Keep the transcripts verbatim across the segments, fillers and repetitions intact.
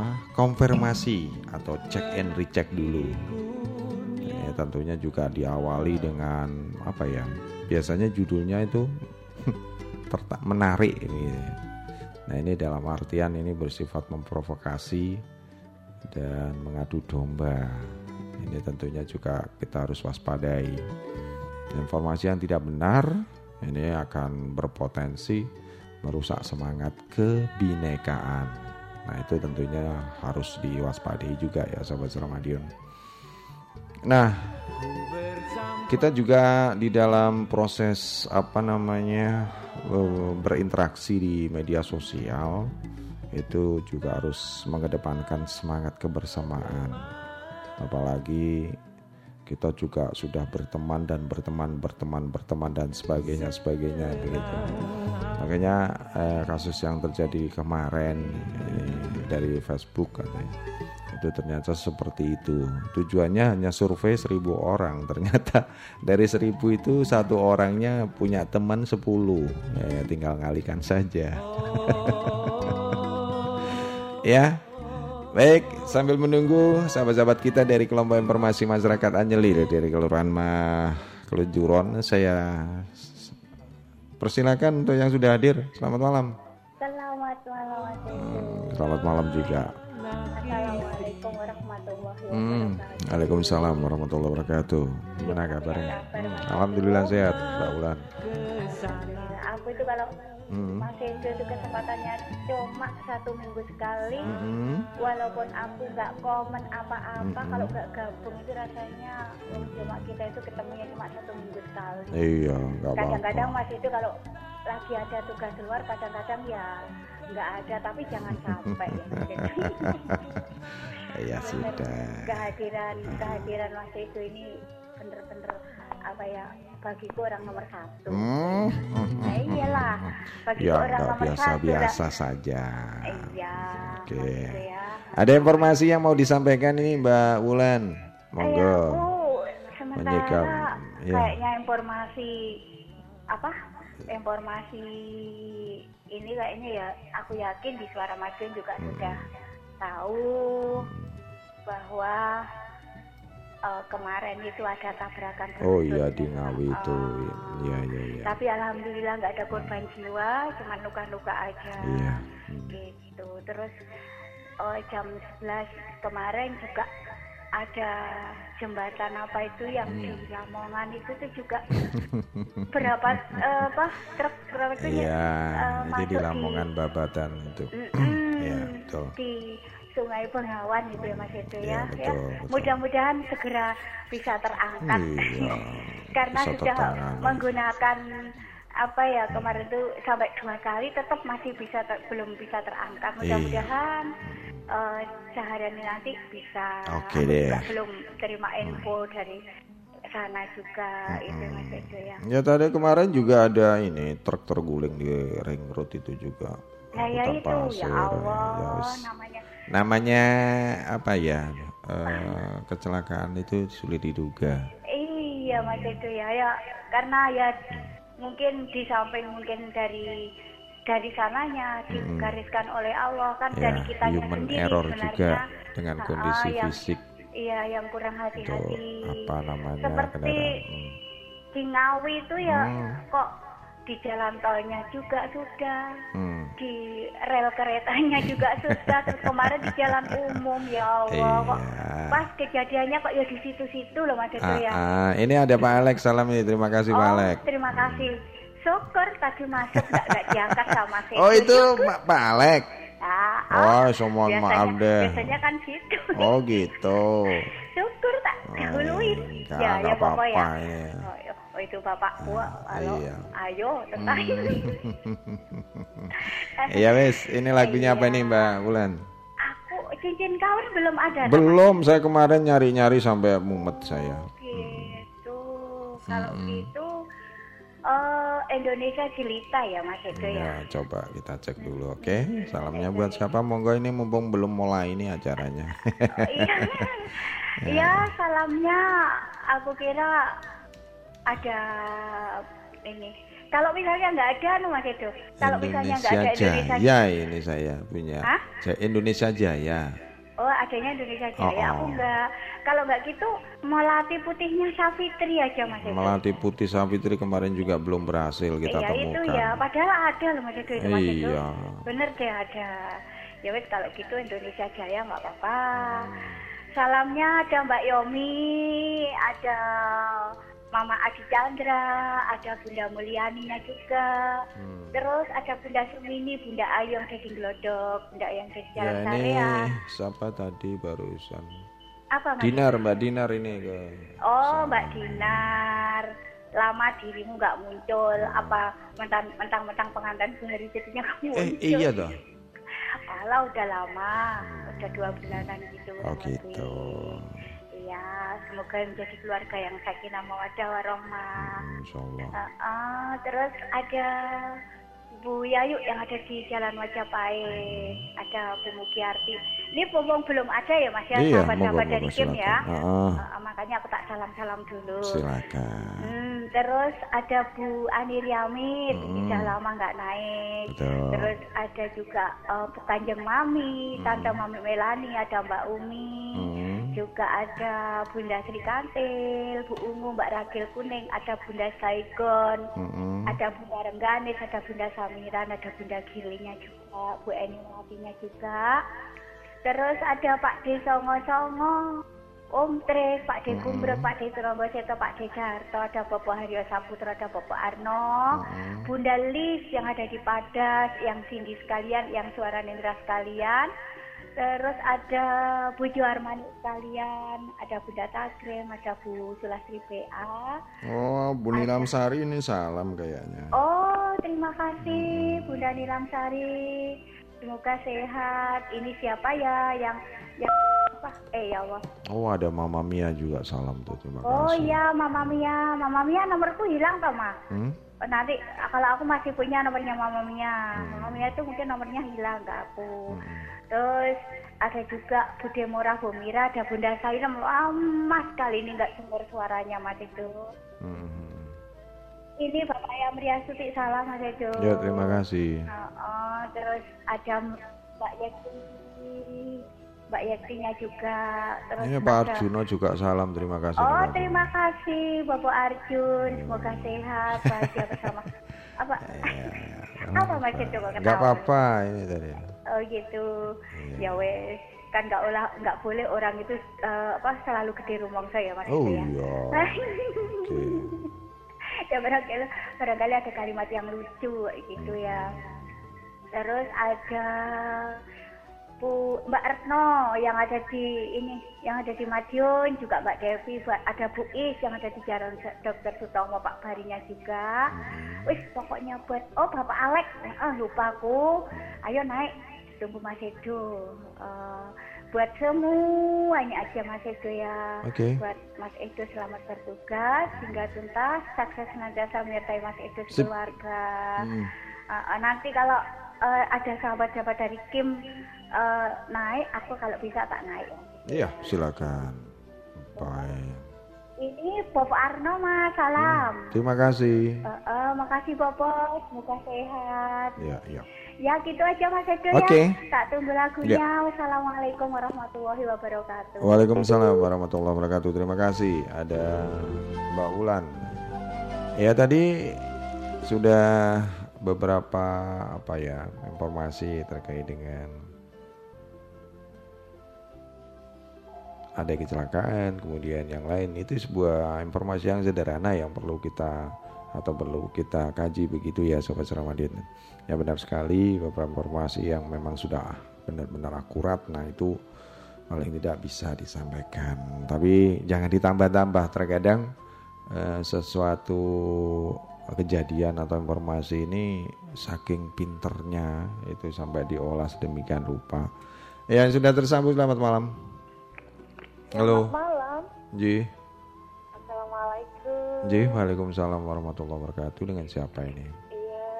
apa konfirmasi atau check and recheck dulu. Ya, tentunya juga diawali dengan apa ya? Biasanya judulnya itu tertak menarik ini. Nah, ini dalam artian ini bersifat memprovokasi dan mengadu domba. Ini tentunya juga kita harus waspadai. Informasi yang tidak benar ini akan berpotensi merusak semangat kebinekaan. Nah, itu tentunya harus diwaspadai juga ya Sobat Seramadion. Nah, kita juga di dalam proses apa namanya berinteraksi di media sosial itu juga harus mengedepankan semangat kebersamaan. Apalagi kita juga sudah berteman dan berteman berteman berteman dan sebagainya sebagainya begitu. Makanya eh, kasus yang terjadi kemarin eh, dari Facebook katanya itu ternyata seperti itu. Tujuannya hanya survei seribu orang, ternyata dari seribu itu satu orangnya punya teman sepuluh, eh, tinggal ngalikan saja. Ya. Baik, sambil menunggu sahabat-sahabat kita dari kelompok informasi masyarakat Anjeli dari Kelurahan Mah Kelujuron, saya persilakan untuk yang sudah hadir. Selamat malam. Selamat malam. Hmm, selamat malam juga. Assalamualaikum warahmatullahi wabarakatuh. Waalaikumsalam warahmatullahi wabarakatuh. Gimana kabarnya? Hmm, alhamdulillah sehat, Pak Ulan. Aku itu kalau Mm-hmm. masih itu kesempatannya cuma satu minggu sekali, mm-hmm. walaupun aku nggak komen apa-apa, mm-hmm. kalau nggak gabung itu rasanya cuma kita itu ketemunya cuma satu minggu sekali. Iya, nggak apa-apa. Kadang-kadang masih itu kalau lagi ada tugas luar, kadang-kadang ya nggak ada, tapi jangan sampai. Iya sudah. Kehadiran kehadiran Mas itu ini bener-bener apa ya, bagiku orang nomor satu. Hmm. Nah, iyalah, bagiku ya, orang nomor biasa, satu. Biasa-biasa saja. Iya. Oke. Okay. Ya. Ada informasi yang mau disampaikan ini Mbak Wulan. Monggo. Eh, oh, sementara ya. Kayaknya informasi apa? Informasi ini kayaknya ya, aku yakin di Suara Madiun juga hmm. sudah tahu bahwa Uh, kemarin itu ada tabrakan. Oh iya, di Ngawi itu. Uh, ya, ya, ya. Tapi alhamdulillah nggak ada korban jiwa, cuma luka-luka aja. Iya. Hmm. Gitu. Terus uh, jam sebelas kemarin juga ada jembatan apa itu yang hmm. di Lamongan itu tuh juga berapa uh, apa truk berapa itu? Iya. Uh, jadi di Lamongan Babatan itu. Iya, betul. Di Sungai Bengawan gitu ya Mas Edo ya, ya, betul, ya. Mudah-mudahan segera bisa terangkat. Iya, karena bisa sudah menggunakan apa ya kemarin itu sampai dua kali tetap masih bisa ter, belum bisa terangkat. Mudah-mudahan iya. uh, seharian ini nanti bisa. Oke deh. Belum terima info hmm. dari sana juga hmm. itu Mas Edo ya. Ya tadi kemarin juga ada ini truk terguling di ring road itu juga. Nah ya itu pasir, ya Allah ya, namanya. Namanya apa ya eh, kecelakaan itu sulit diduga. Iya Mas Edo ya, ya karena ya mungkin di samping mungkin dari dari sananya digariskan hmm. oleh Allah kan ya, dari kita sendiri error juga dengan kondisi uh, yang, fisik. Iya yang kurang hati-hati. Itu, apa namanya seperti hmm. di Ngawi itu ya hmm. kok di jalan tolnya juga sudah, hmm. di rel keretanya juga sudah, terus kemarin di jalan umum ya Allah, kok pas kejadiannya kok ya di situ-situ loh Mas Edo ya. Ah, ini ada Pak Alex, salam ini, terima kasih oh, Pak Alex. Terima kasih, syukur tadi masuk nggak nggak diangkat sama Mas Edo. Oh itu Pak Ma- Alex. Ah, oh, semua biasanya, maaf deh. Biasanya kan gitu. Oh gitu. Syukur tak dahuluin. Oh, ya, ya Bapak ya. Oh, oh itu Bapak gua, ah, halo. Iya. Ayo, tentang hmm. ini. Iya wes, ini lagunya iya. Apa nih Mbak Wulan? Aku cincin kawin belum ada. Belum, tak? Saya kemarin nyari-nyari sampai mumet saya. Gitu. Hmm. Kalau hmm. gitu Uh, Indonesia Jelita ya Mas Edo ya. Ya coba kita cek dulu, oke okay? Salamnya buat siapa? Monggo ini mumpung belum mulai ini acaranya. Oh, iya. Ya. Ya salamnya aku kira ada ini Kalau misalnya nggak ada, nu Mas Edo. Kalau misalnya nggak ada Indonesia Jaya, ini saya punya. Hah? Indonesia Jaya. Oh, adanya Indonesia Jaya. Oh, oh. Aku nggak. Kalau nggak gitu, Melati Putihnya Savitri aja Mas Edo. Melati Putih Savitri kemarin juga belum berhasil kita iya, temukan. Iya itu ya. Padahal ada loh Mas Edo. Itu, Mas Edo. Iya. Bener deh ada. Ya wes kalau gitu Indonesia Jaya nggak apa-apa. Hmm. Salamnya ada Mbak Yomi, ada Mama Adi Chandra, ada Bunda Mulyaninya juga. Hmm. Terus ada Bunda Sumini, Bunda Ayu dari Glodok, Bunda yang dari Jalan ya, Sarea. Siapa tadi barusan? Apa Mbak Dinar, Mbak Dinar ini ke. Oh, Mbak Dinar. Lama dirimu nggak muncul, hmm. apa mentang-mentang pengantin sehari jadinya kamu muncul. Eh, iya toh. Alah udah lama, hmm. udah dua bulanan gitu. Oh gitu. Iya, semoga menjadi keluarga yang sakinah mawaddah warahmah. Hmm, insyaallah. Uh, uh, terus ada Bu Yayu yang ada di Jalan Majapahit, hmm. ada Bu Mugiarti. Ini Pomong belum ada ya Mas ya, iya, sahabat-sahabat dari Kim ya. Uh, uh, makanya aku tak salam-salam dulu. Silakan. Hmm, terus ada Bu Ani Riamit, hmm. udah lama nggak naik. Betul. Terus ada juga uh, Kanjeng Mami, hmm. Tante Mami Melani, ada Mbak Umi. Hmm. Juga ada Bunda Sri Kantil, Bu Ungu, Mbak Ragil Kuning, ada Bunda Saigon, mm-hmm. ada Bunda Rengganis, ada Bunda Samiran, ada Bunda Gilinya juga, Bu Eni Matinya juga. Terus ada Pak De Songo-Songo, Om Tres, Pak De Kumbrek, mm-hmm. Pak De Tromboseto, Pak De Jarto, ada Bapak Haryo Saputra, ada Bapak Arno, mm-hmm. Bunda Lis yang ada di Padas, yang Cindy sekalian, yang Suara Nendra sekalian. Terus ada Bu Juarmani sekalian, ada Bunda Takrem, ada Bu Sulastri B A. Oh, Bu Nilamsari ini salam kayaknya. Oh, terima kasih Bunda Nilamsari. Semoga sehat. Ini siapa ya yang yang apa? Eh ya Allah. Oh, ada Mama Mia juga salam tuh. Terima kasih. Oh iya, Mama Mia. Mama Mia nomorku hilang toh, Ma? Hmm? Nanti kalau aku masih punya nomornya Mama Mia. Hmm. Mama Mia itu mungkin nomornya hilang enggak aku. Hmm. Terus ada juga Bude Murah Bomira, ada Bunda Sainem. Ah, Mas kali ini nggak dengar suaranya Mas itu. Mm-hmm. Ini Bapak yang Ria Suti salam Mas Edo. Ya terima kasih. Uh, uh, terus ada Mbak Yeti, Mbak Yetinya juga. Terus ini Pak Arjuno juga salam terima kasih. Oh terima kasih Bapak Arjun, semoga sehat bahagia bersama. Apa? Apa Mas Edo kok ketawa? Nggak apa-apa ini tadi. Oh gitu, ya wes kan nggak olah nggak boleh orang itu uh, apa selalu gede rumong saya Mas oh, ya. Iya. Okay. Ya barangkali barangkali ada kalimat yang lucu gitu ya. Terus ada Bu Mbak Retno yang ada di ini yang ada di Madiun juga Mbak Devi, ada Bu Is yang ada di Jalan Dokter Sutomo Pak Barinya juga. Wis pokoknya buat oh Bapak Alex, ah lupa aku, ayo naik. Tunggu Mas Edo, uh, buat semuanya aja Mas Edo ya. Okay. Buat Mas Edo selamat bertugas, hingga tuntas, sukses senantiasa menyertai Mas Edo keluarga. Hmm. Uh, uh, nanti kalau uh, ada sahabat-sahabat dari Kim uh, naik, aku kalau bisa tak naik. Iya, silakan. Bye. Ini Bob Arno Mas, salam. Hmm, terima kasih. Uh, uh, makasih Bapak, semoga sehat. Ya, ya. Ya gitu aja Mas Edo okay. ya. Tak tunggu lagunya. Ya. Wassalamualaikum warahmatullahi wabarakatuh. Waalaikumsalam warahmatullahi wabarakatuh. Terima kasih. Ada Mbak Ulan. Ya tadi sudah beberapa apa ya informasi terkait dengan ada kecelakaan, kemudian yang lain. Itu sebuah informasi yang sederhana yang perlu kita atau perlu kita kaji begitu ya Sobat Seramadian. Ya benar sekali beberapa informasi yang memang sudah benar-benar akurat. Nah itu paling tidak bisa disampaikan. Tapi jangan ditambah-tambah. Terkadang eh, sesuatu kejadian atau informasi ini saking pinternya itu sampai diolah sedemikian rupa. Yang sudah tersambung selamat malam. Halo. Selamat malam. Ji. Assalamualaikum. Ji, waalaikumsalam warahmatullahi wabarakatuh. Dengan siapa ini? Iya.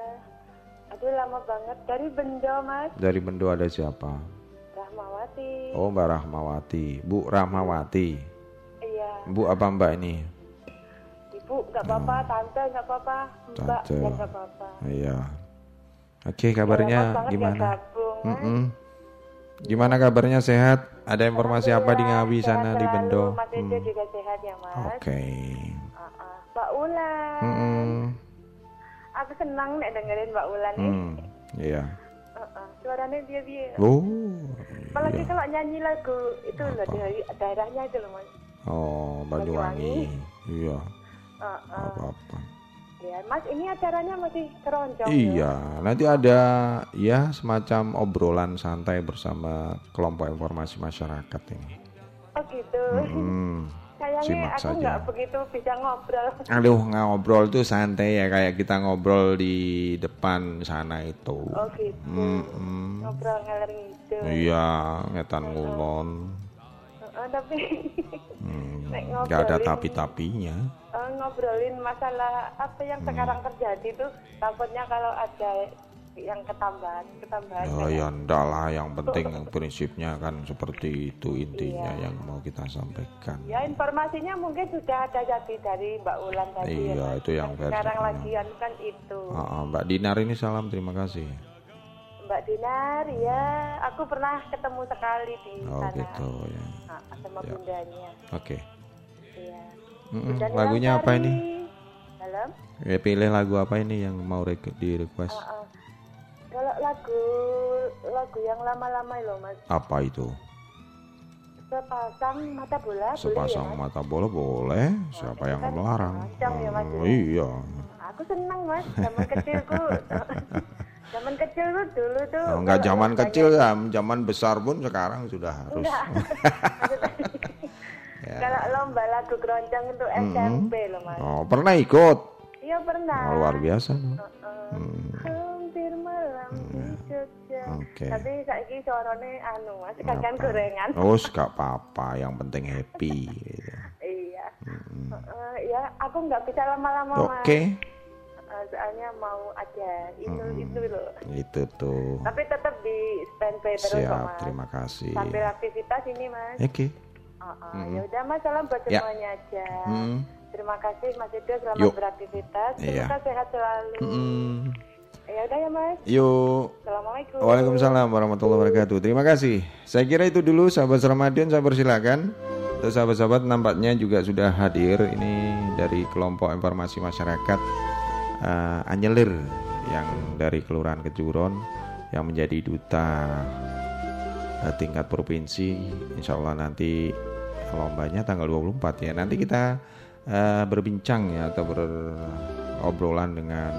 Aduh lama banget. Dari Bendo Mas. Dari Bendo ada siapa? Rahmawati. Oh Mbak Rahmawati. Bu Rahmawati. Iya. Bu apa Mbak ini? Ibu Bu nggak apa-apa, Tante nggak apa-apa, Mbak nggak apa-apa. Iya. Oke, kabarnya gimana? Mm-mm. Gimana kabarnya, sehat? Ada informasi apa di Ngawi sana, di Bendo? Mas Ejo hmm. juga sehat ya, Mas. Oke. Okay. Uh-uh. Mbak Ulan. Mm-mm. Aku senang nih dengerin Mbak Ulan nih. Mm. Iya. Uh-uh. Suaranya dia biar. Oh. Apalagi iya. Kalau nyanyi lagu itu loh, dari daerahnya itu loh, Mas. Oh, Banyuwangi. Iya. Uh-uh. Apa-apa. Ya, Mas, ini acaranya masih keroncong. Iya, ya? Nanti ada ya semacam obrolan santai bersama kelompok informasi masyarakat ini. Oh gitu. Hmm, kayaknya aku nggak begitu bisa ngobrol. Aduh, ngobrol itu santai ya, kayak kita ngobrol di depan sana itu. Oh gitu. Mm-mm. Ngobrol ngalor ngidul. Iya, ngetan ngulon. Oh, tapi hmm, nggak ada tapi-tapinya. Ngobrolin masalah apa yang hmm. sekarang terjadi tuh, takutnya kalau ada yang ketambahan, ketambahan. Oh kan? Ya enggak lah, yang penting prinsipnya kan seperti itu intinya iya. Yang mau kita sampaikan. Ya informasinya mungkin sudah ada jadi dari Mbak Ulan tadi. Iya ya, itu yang versi. Sekarang lagian kan itu. Oh, oh, Mbak Dinar ini salam, terima kasih. Mbak Dinar ya, aku pernah ketemu sekali di oh, sana. Gitu, ya. Nah, sama ya. Bundanya. Oke. Okay. Iya. Mm-hmm. Lagunya apa ini? Dalam? Ya, pilih lagu apa ini yang mau re- di request? Uh, uh. Kalau lagu lagu yang lama-lama loh, Mas. Apa itu? Sepasang mata bola. Sepasang boleh, ya, mata bola boleh. Oh, siapa yang kan melarang? Macam, ya, Mas, oh, iya. Aku senang, Mas. Zaman kecilku. Zaman kecil tuh dulu tuh. Oh, enggak zaman kecil ya, zaman besar pun sekarang sudah harus. Ya. Kalau lomba lagu keroncong itu S M P mm-hmm. loh, Mas. Oh, pernah ikut? Iya, pernah. Oh, luar biasa. Heeh. Hampir malam di Jogja. Oke. Tapi saiki suarane anu, Mas, kakan gorengan. Oh, enggak apa-apa, yang penting happy. Iya. Mm-hmm. Uh, ya, aku enggak bisa lama-lama, Mas. Oke. Okay. Uh, soalnya mau ada itu mm-hmm. itu loh. Itu tuh. Tapi tetap di standby terus, Mas. Siap, terima kasih. Sambil aktivitas ini, Mas. Oke. Okay. Oh, oh. Mm-hmm. Ya udah, Mas, salam buat ya. Semuanya aja. Mm-hmm. Terima kasih, Mas Edo, selamat Yuk. beraktivitas. Semoga yeah. sehat selalu. Mm-hmm. Ya udah ya, Mas. Yuk. Assalamualaikum. Waalaikumsalam warahmatullahi wabarakatuh. Terima kasih. Saya kira itu dulu sahabat Ramadan, saya persilakan. Untuk sahabat-sahabat nampaknya juga sudah hadir ini dari kelompok informasi masyarakat uh, Anyelir yang dari Kelurahan Kejuron yang menjadi duta tingkat provinsi. Insyaallah nanti lombanya tanggal dua puluh empat ya. Nanti kita uh, berbincang ya atau berobrolan dengan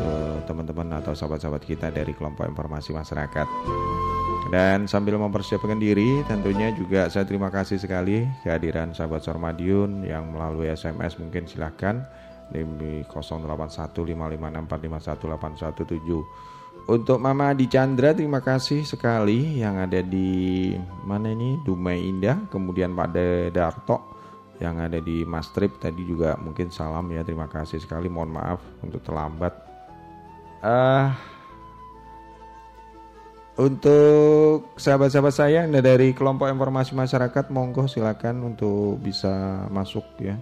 uh, teman-teman atau sahabat-sahabat kita dari kelompok informasi masyarakat. Dan sambil mempersiapkan diri, tentunya juga saya terima kasih sekali kehadiran sahabat Sormadion yang melalui S M S mungkin silahkan di nol delapan satu lima lima enam empat lima satu delapan satu tujuh. Untuk Mama Adi Chandra, terima kasih sekali yang ada di mana ini Dumai Indah, kemudian Pak Darto yang ada di Mastrip tadi juga mungkin salam ya, terima kasih sekali, mohon maaf untuk terlambat. Uh, untuk sahabat-sahabat saya yang dari kelompok informasi masyarakat, monggo silakan untuk bisa masuk ya.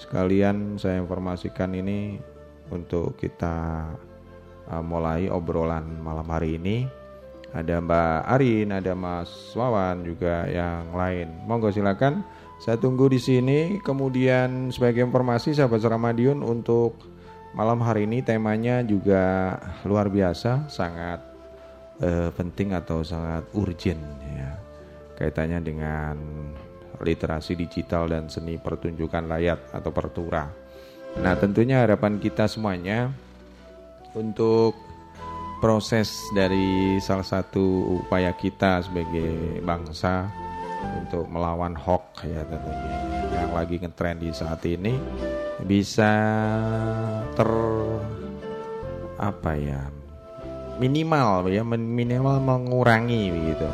Sekalian saya informasikan ini untuk kita mulai obrolan malam hari ini. Ada Mbak Arin, ada Mas Wawan juga yang lain. Monggo silakan. Saya tunggu di sini. Kemudian sebagai informasi sahabat Ramadion, untuk malam hari ini temanya juga luar biasa, sangat eh, penting atau sangat urgent ya. Kaitannya dengan literasi digital dan seni pertunjukan layat atau pertura. Nah, tentunya harapan kita semuanya untuk proses dari salah satu upaya kita sebagai bangsa untuk melawan hoax ya tentunya yang lagi ngetrend di saat ini bisa ter apa ya minimal ya minimal mengurangi begitu.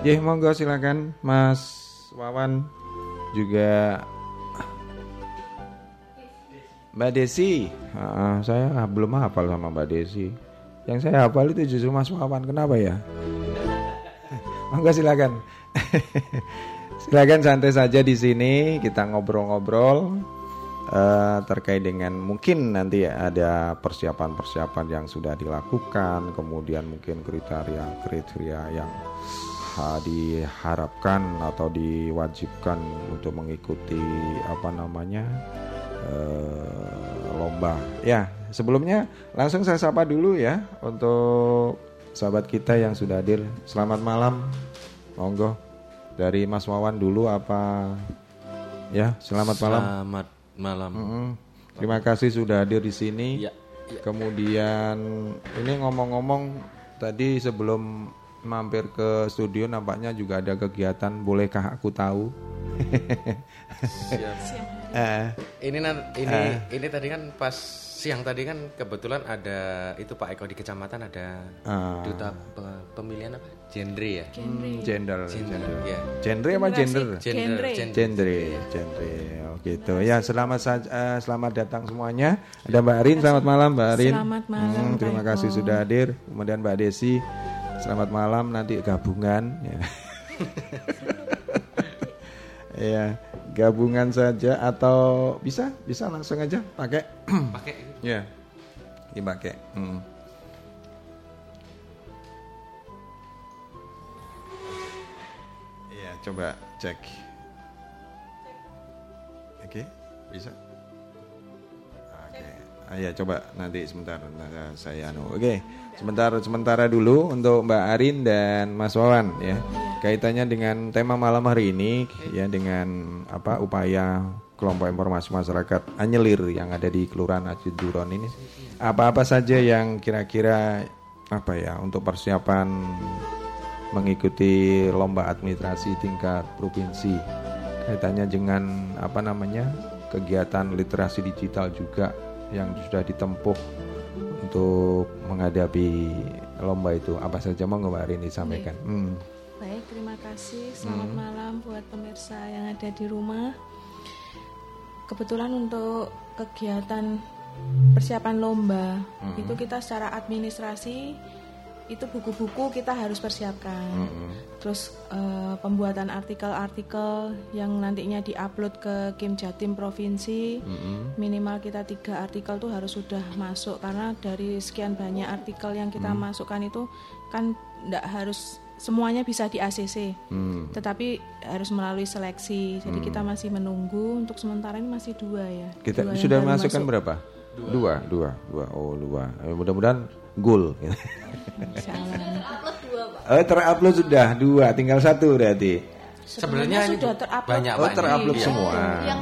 Jadi monggo silakan Mas Wawan juga Mbak Desi, uh, saya belum hafal sama Mbak Desi. Yang saya hafal itu justru Mas Wawan. Kenapa ya? Monggo silakan. Silakan santai saja di sini. Kita ngobrol-ngobrol. Uh, terkait dengan mungkin nanti ada persiapan-persiapan yang sudah dilakukan, kemudian mungkin kriteria-kriteria yang uh, diharapkan atau diwajibkan untuk mengikuti apa namanya uh, lomba. Ya, sebelumnya langsung saya sapa dulu ya untuk sahabat kita yang sudah hadir. Selamat malam, monggo dari Mas Wawan dulu apa ya? Selamat malam. Selamat malam. Mm-hmm. Terima kasih sudah hadir di sini. Ya, ya. Kemudian ini ngomong-ngomong tadi sebelum mampir ke studio nampaknya juga ada kegiatan, bolehkah aku tahu? Siap. Siap. Uh, ini ini uh, ini tadi kan pas siang tadi kan kebetulan ada itu Pak Eko di kecamatan ada uh, duta pemilihan apa? Genre ya. Hmm, gender. Gender. Ya. Genre apa gender? Gender. Gender. Genre. Gitu. Ya, selamat uh, selamat datang semuanya. Ada Mbak Arin, selamat malam Mbak Arin. Selamat malam. Hmm, terima kasih sudah hadir. Kemudian Mbak Desi, selamat malam nanti gabungan ya. Ya, gabungan saja atau bisa? Bisa langsung aja pakai pakai. Ya. Dipakai. Hmm. Coba cek. Oke, okay, bisa. Oke, okay. Ah, ya coba nanti sebentar saya anu. Oke, okay. sebentar sementara dulu untuk Mbak Arin dan Mas Wawan ya. Kaitannya dengan tema malam hari ini ya dengan apa upaya kelompok informasi masyarakat Anyelir yang ada di Kelurahan Ajiduron ini. Apa-apa saja yang kira-kira apa ya untuk persiapan mengikuti lomba administrasi tingkat provinsi kaitannya dengan apa namanya kegiatan literasi digital juga yang sudah ditempuh untuk menghadapi lomba itu apa saja mau Mbak Arin disampaikan. Baik. Hmm. Baik, terima kasih. Selamat hmm. malam buat pemirsa yang ada di rumah. Kebetulan untuk kegiatan persiapan lomba hmm. itu kita secara administrasi itu buku-buku kita harus persiapkan. Mm-hmm. Terus uh, pembuatan artikel-artikel yang nantinya diupload ke Kimjatim provinsi, mm-hmm. minimal kita tiga artikel tuh harus sudah masuk karena dari sekian banyak artikel yang kita mm-hmm. masukkan itu kan tidak harus semuanya bisa di A C C, mm-hmm. tetapi harus melalui seleksi. Jadi mm-hmm. kita masih menunggu untuk sementara ini masih dua ya. Kita dua sudah masukkan masuk. Berapa? Dua. dua, dua, dua. Oh, dua. Eh, mudah-mudahan. Goal. Terupload dua pak. Oh terupload sudah dua, tinggal satu berarti. Sebenarnya sudah terupload banyak. Oh terupload iya. Semua.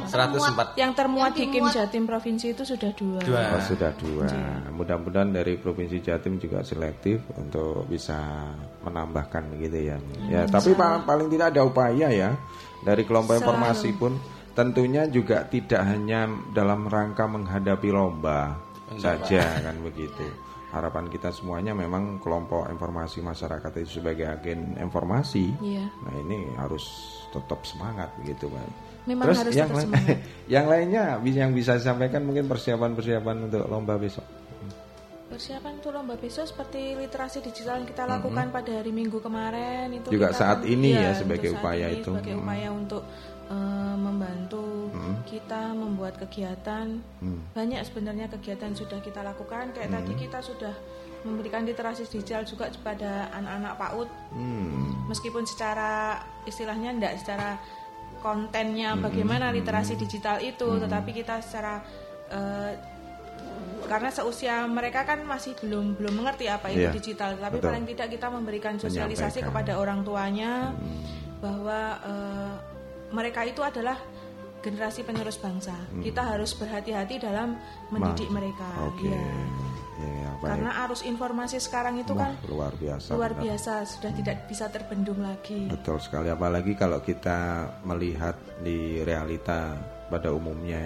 seratus empat Yang termuat di Kim Jatim provinsi itu sudah dua. dua. Oh, sudah dua. Ya. Mudah-mudahan dari provinsi Jatim juga selektif untuk bisa menambahkan gitu ya. Ya, ya tapi paling, paling tidak ada upaya ya dari kelompok selalu. Informasi pun tentunya juga tidak hanya dalam rangka menghadapi lomba saja kan begitu. Harapan kita semuanya memang kelompok informasi masyarakat itu sebagai agen informasi. Iya. Nah ini harus tetap semangat begitu Pak. Memang terus harus yang tetap la- semangat. Yang lainnya yang bisa disampaikan mungkin persiapan-persiapan untuk lomba besok. Persiapan untuk lomba besok seperti literasi digital yang kita lakukan mm-hmm. pada hari Minggu kemarin itu juga saat kan, ini ya, ya sebagai upaya itu. Sebagai mm-hmm. upaya untuk uh, membantu hmm. kita membuat kegiatan hmm. banyak sebenarnya kegiatan sudah kita lakukan kayak hmm. tadi kita sudah memberikan literasi digital juga kepada anak-anak PAUD hmm. meskipun secara istilahnya tidak secara kontennya hmm. bagaimana literasi digital itu hmm. tetapi kita secara uh, karena seusia mereka kan masih belum belum mengerti apa itu yeah. digital tapi betul. Paling tidak kita memberikan sosialisasi kepada orang tuanya hmm. bahwa uh, mereka itu adalah generasi penerus bangsa. Hmm. Kita harus berhati-hati dalam mendidik Mas, mereka. Okay. Ya. Ya, karena arus informasi sekarang itu wah, kan luar biasa. Luar benar. biasa, sudah hmm. tidak bisa terbendung lagi. Betul sekali. Apalagi kalau kita melihat di realita pada umumnya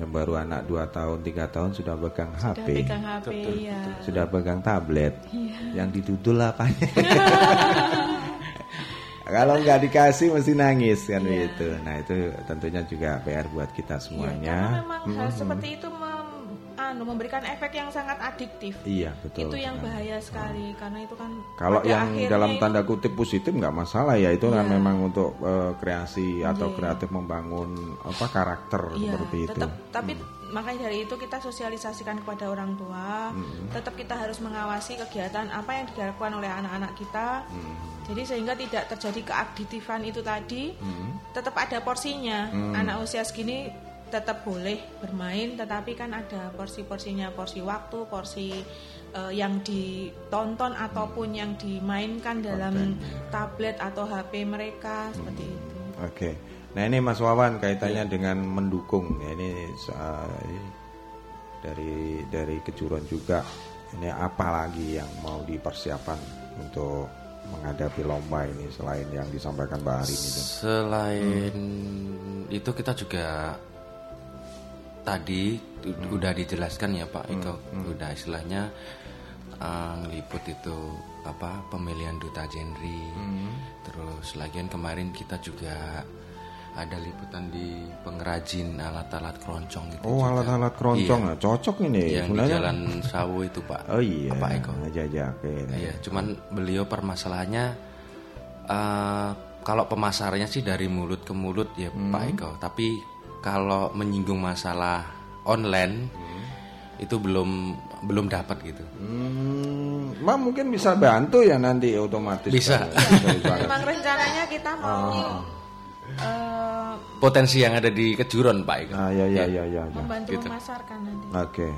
yang baru anak dua tahun, tiga tahun sudah pegang H P. Sudah pegang H P, betul, ya. Betul. Sudah pegang tablet. Ya. Yang didudul apanya? Kalau nggak dikasih mesti nangis kan yeah. begitu. Nah itu tentunya juga P R buat kita semuanya. Yeah, karena memang mm-hmm. hal seperti itu mem, anu memberikan efek yang sangat adiktif. Iya, betul. Itu yang bahaya sekali, karena itu kan kalau yang dalam tanda kutip positif nggak masalah ya, itu kan memang untuk uh, kreasi atau kreatif membangun apa karakter seperti itu. Tapi makanya dari itu kita sosialisasikan kepada orang tua, hmm. tetap kita harus mengawasi kegiatan apa yang dilakukan oleh anak-anak kita, hmm. jadi sehingga tidak terjadi keadiktifan itu tadi, hmm. tetap ada porsinya, hmm. anak usia segini tetap boleh bermain, tetapi kan ada porsi-porsinya, porsi waktu, porsi uh, yang ditonton ataupun yang dimainkan dalam okay. tablet atau H P mereka, hmm. seperti itu. Oke. Okay. Nah ini Mas Wawan kaitannya ya. dengan mendukung ya, ini uh, dari dari kejuruan juga, ini apa lagi yang mau dipersiapkan untuk menghadapi lomba ini selain yang disampaikan Mbak Arin itu? Selain hmm. itu kita juga tadi hmm. udah dijelaskan ya Pak Eko, hmm. hmm. udah istilahnya uh, ngeliput itu apa pemilihan duta genre, hmm. terus lagian kemarin kita juga ada liputan di pengrajin alat-alat keroncong gitu. Oh, juga. Alat-alat keroncong, iya. Cocok ini. Yang sebenarnya di Jalan Sawo itu Pak. Oh iya. Pak Eko. Jajakin. Iya, cuman beliau permasalahannya uh, kalau pemasarannya sih dari mulut ke mulut ya hmm. Pak Eko. Tapi kalau menyinggung masalah online hmm. itu belum belum dapat gitu. Hmm, Mbak mungkin bisa bantu ya nanti otomatis. Bisa. Kan? Memang rencananya kita mau. Oh. Uh, potensi yang ada di kejuruan Pak Eko. Ah, ya, ya, ya, ya, ya, membantu gitu. Memasarkan nanti. Oke. Okay.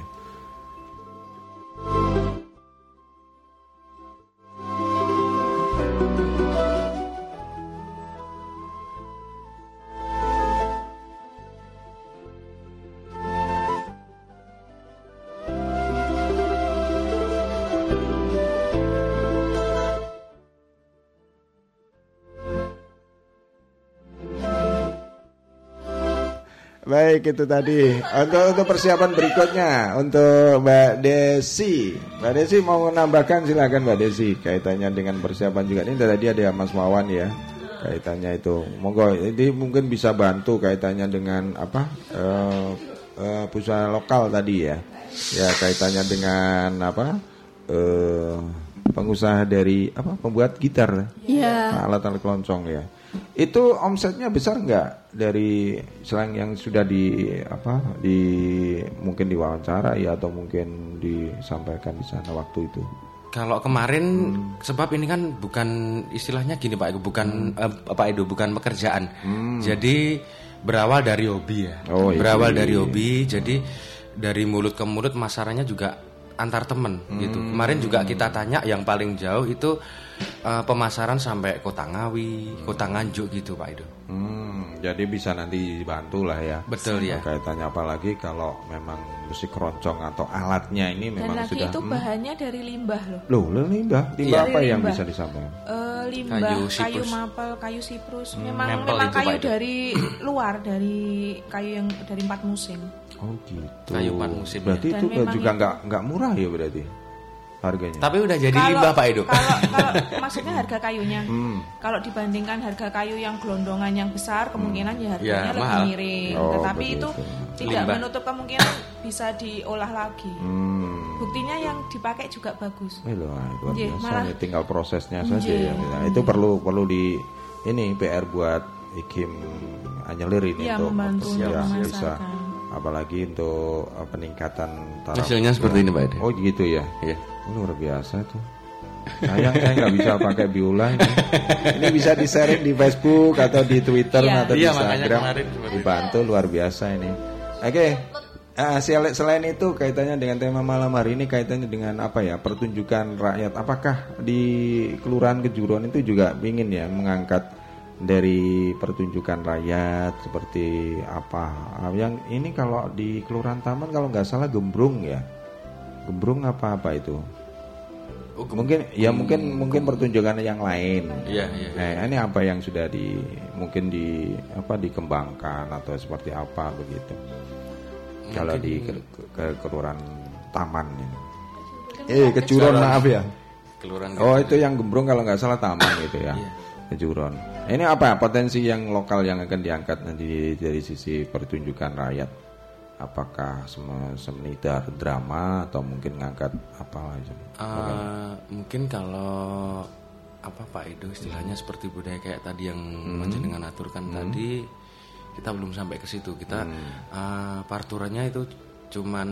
Baik, itu tadi untuk, untuk persiapan berikutnya untuk Mbak Desi. Mbak Desi mau menambahkan, silakan Mbak Desi kaitannya dengan persiapan juga. Ini tadi ada Mas Wawan ya kaitannya itu. Monggo, ini mungkin bisa bantu kaitannya dengan apa uh, uh, pusat lokal tadi ya. Ya kaitannya dengan apa uh, pengusaha dari apa pembuat gitar, yeah. alat-alat keloncong ya. Itu omsetnya besar nggak dari selain yang sudah di apa di mungkin diwawancara ya atau mungkin disampaikan di sana waktu itu? Kalau kemarin hmm. sebab ini kan bukan istilahnya gini Pak Edo, bukan hmm. eh, Pak Edo bukan pekerjaan, hmm. jadi berawal dari hobi ya, oh, berawal iya. dari hobi, jadi dari mulut ke mulut masarnya juga. Antar temen hmm. gitu. Kemarin juga kita tanya yang paling jauh itu uh, pemasaran sampai Kota Ngawi, hmm. Kota Nganjuk gitu Pak Edo. Hmm, jadi bisa nanti dibantu lah ya. Betul ya. Kaitannya apalagi kalau memang musik keroncong atau alatnya ini memang sudah. Dan lagi sudah, itu hmm. bahannya dari limbah loh. Loh, limbah. Limbah ya, apa limbah. Yang bisa disampaikan? Uh, limbah, kayu, kayu mapel, kayu siprus. Hmm. Memang Maple memang kayu dari luar, dari kayu yang dari empat musim. Oh gitu. Kayupan musim. Berarti itu juga nggak nggak murah ya berarti harganya. Tapi udah jadi kalau, limbah Pak Edo. Kalau, kalau maksudnya harga kayunya, hmm. kalau dibandingkan harga kayu yang gelondongan yang besar, kemungkinan hmm. ya harganya ya, lebih miring. Oh, tetapi betul. Itu tidak limbah. Menutup kemungkinan bisa diolah lagi. Hmm. Buktinya yang dipakai juga bagus. Iya, luar biasa. Tinggal prosesnya saja. Jih. Ya. Nah, itu perlu perlu di ini P R buat Ikim Anyelir ini ya, untuk mempersiapkan ya, bisa. Apalagi untuk peningkatan taraf hasilnya seperti ini Pak Edi. Oh gitu ya, iya. Luar biasa tuh. Sayang saya nggak bisa pakai biola ini. Ini bisa di sharing di Facebook atau di Twitter ya. Atau iya, di Instagram. Dibantu luar biasa ini. Oke. Okay. Ah, selain itu kaitannya dengan tema malam hari ini kaitannya dengan apa ya pertunjukan rakyat. Apakah di Kelurahan Kejuruan itu juga ingin ya mengangkat dari pertunjukan rakyat seperti apa yang ini kalau di Kelurahan Taman kalau nggak salah gembrung ya gembrung apa-apa itu oh, gem- mungkin ya mungkin gem- mungkin pertunjukan yang lain ya, ya, ya. Nah, ini apa yang sudah di mungkin di apa dikembangkan atau seperti apa begitu mungkin. Kalau di ke, ke, ke, Kelurahan Taman ini eh Kejuruan maaf ya Kelurahan oh itu yang gembrung kalau nggak salah Taman gitu ya, ya. Kejuruan. Ini apa potensi yang lokal yang akan diangkat nanti dari sisi pertunjukan rakyat? apakah semenidar drama atau mungkin ngangkat apa aja? Uh, mungkin kalau apa Pak Edo istilahnya hmm. seperti budaya kayak tadi yang Panjenengan hmm. aturkan hmm. tadi, kita belum sampai ke situ. Kita hmm. uh, parturannya itu cuman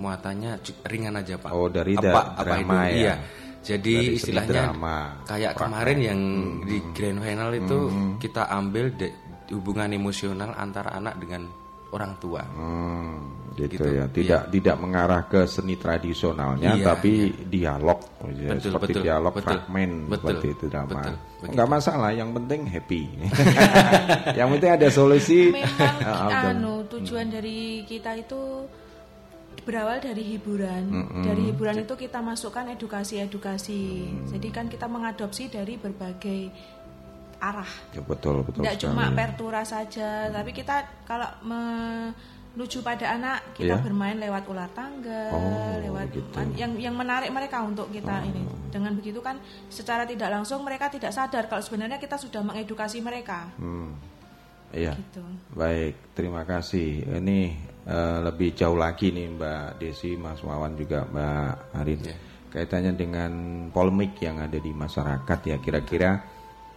muatannya ringan aja Pak. Oh, dari apa, da- apa drama itu? Ya. Iya. Jadi dari istilahnya drama, kayak praktek. Kemarin yang hmm. di grand final itu hmm. kita ambil de- hubungan emosional antara anak dengan orang tua. Hmm, gitu, gitu ya. Tidak iya. tidak mengarah ke seni tradisionalnya, iya, tapi iya. dialog, betul, seperti betul, dialog betul, fragmen betul, seperti itu drama. Enggak masalah, yang penting happy. Yang penting ada solusi. Memang anu, tujuan hmm. dari kita itu berawal dari hiburan. Mm-hmm. Dari hiburan itu kita masukkan edukasi-edukasi. Mm. Jadi kan kita mengadopsi dari berbagai arah. Ya, betul, betul. Tidak cuma pertura saja, mm. tapi kita kalau menuju pada anak, kita yeah. bermain lewat ular tangga, oh, lewat gitu. yang yang menarik mereka untuk kita oh. ini. Dengan begitu kan secara tidak langsung mereka tidak sadar kalau sebenarnya kita sudah mengedukasi mereka. Mm. Iya, gitu. Baik, terima kasih. Ini uh, lebih jauh lagi nih Mbak Desi, Mas Wawan juga Mbak Arin, yeah. kaitannya dengan polemik yang ada di masyarakat ya. Kira-kira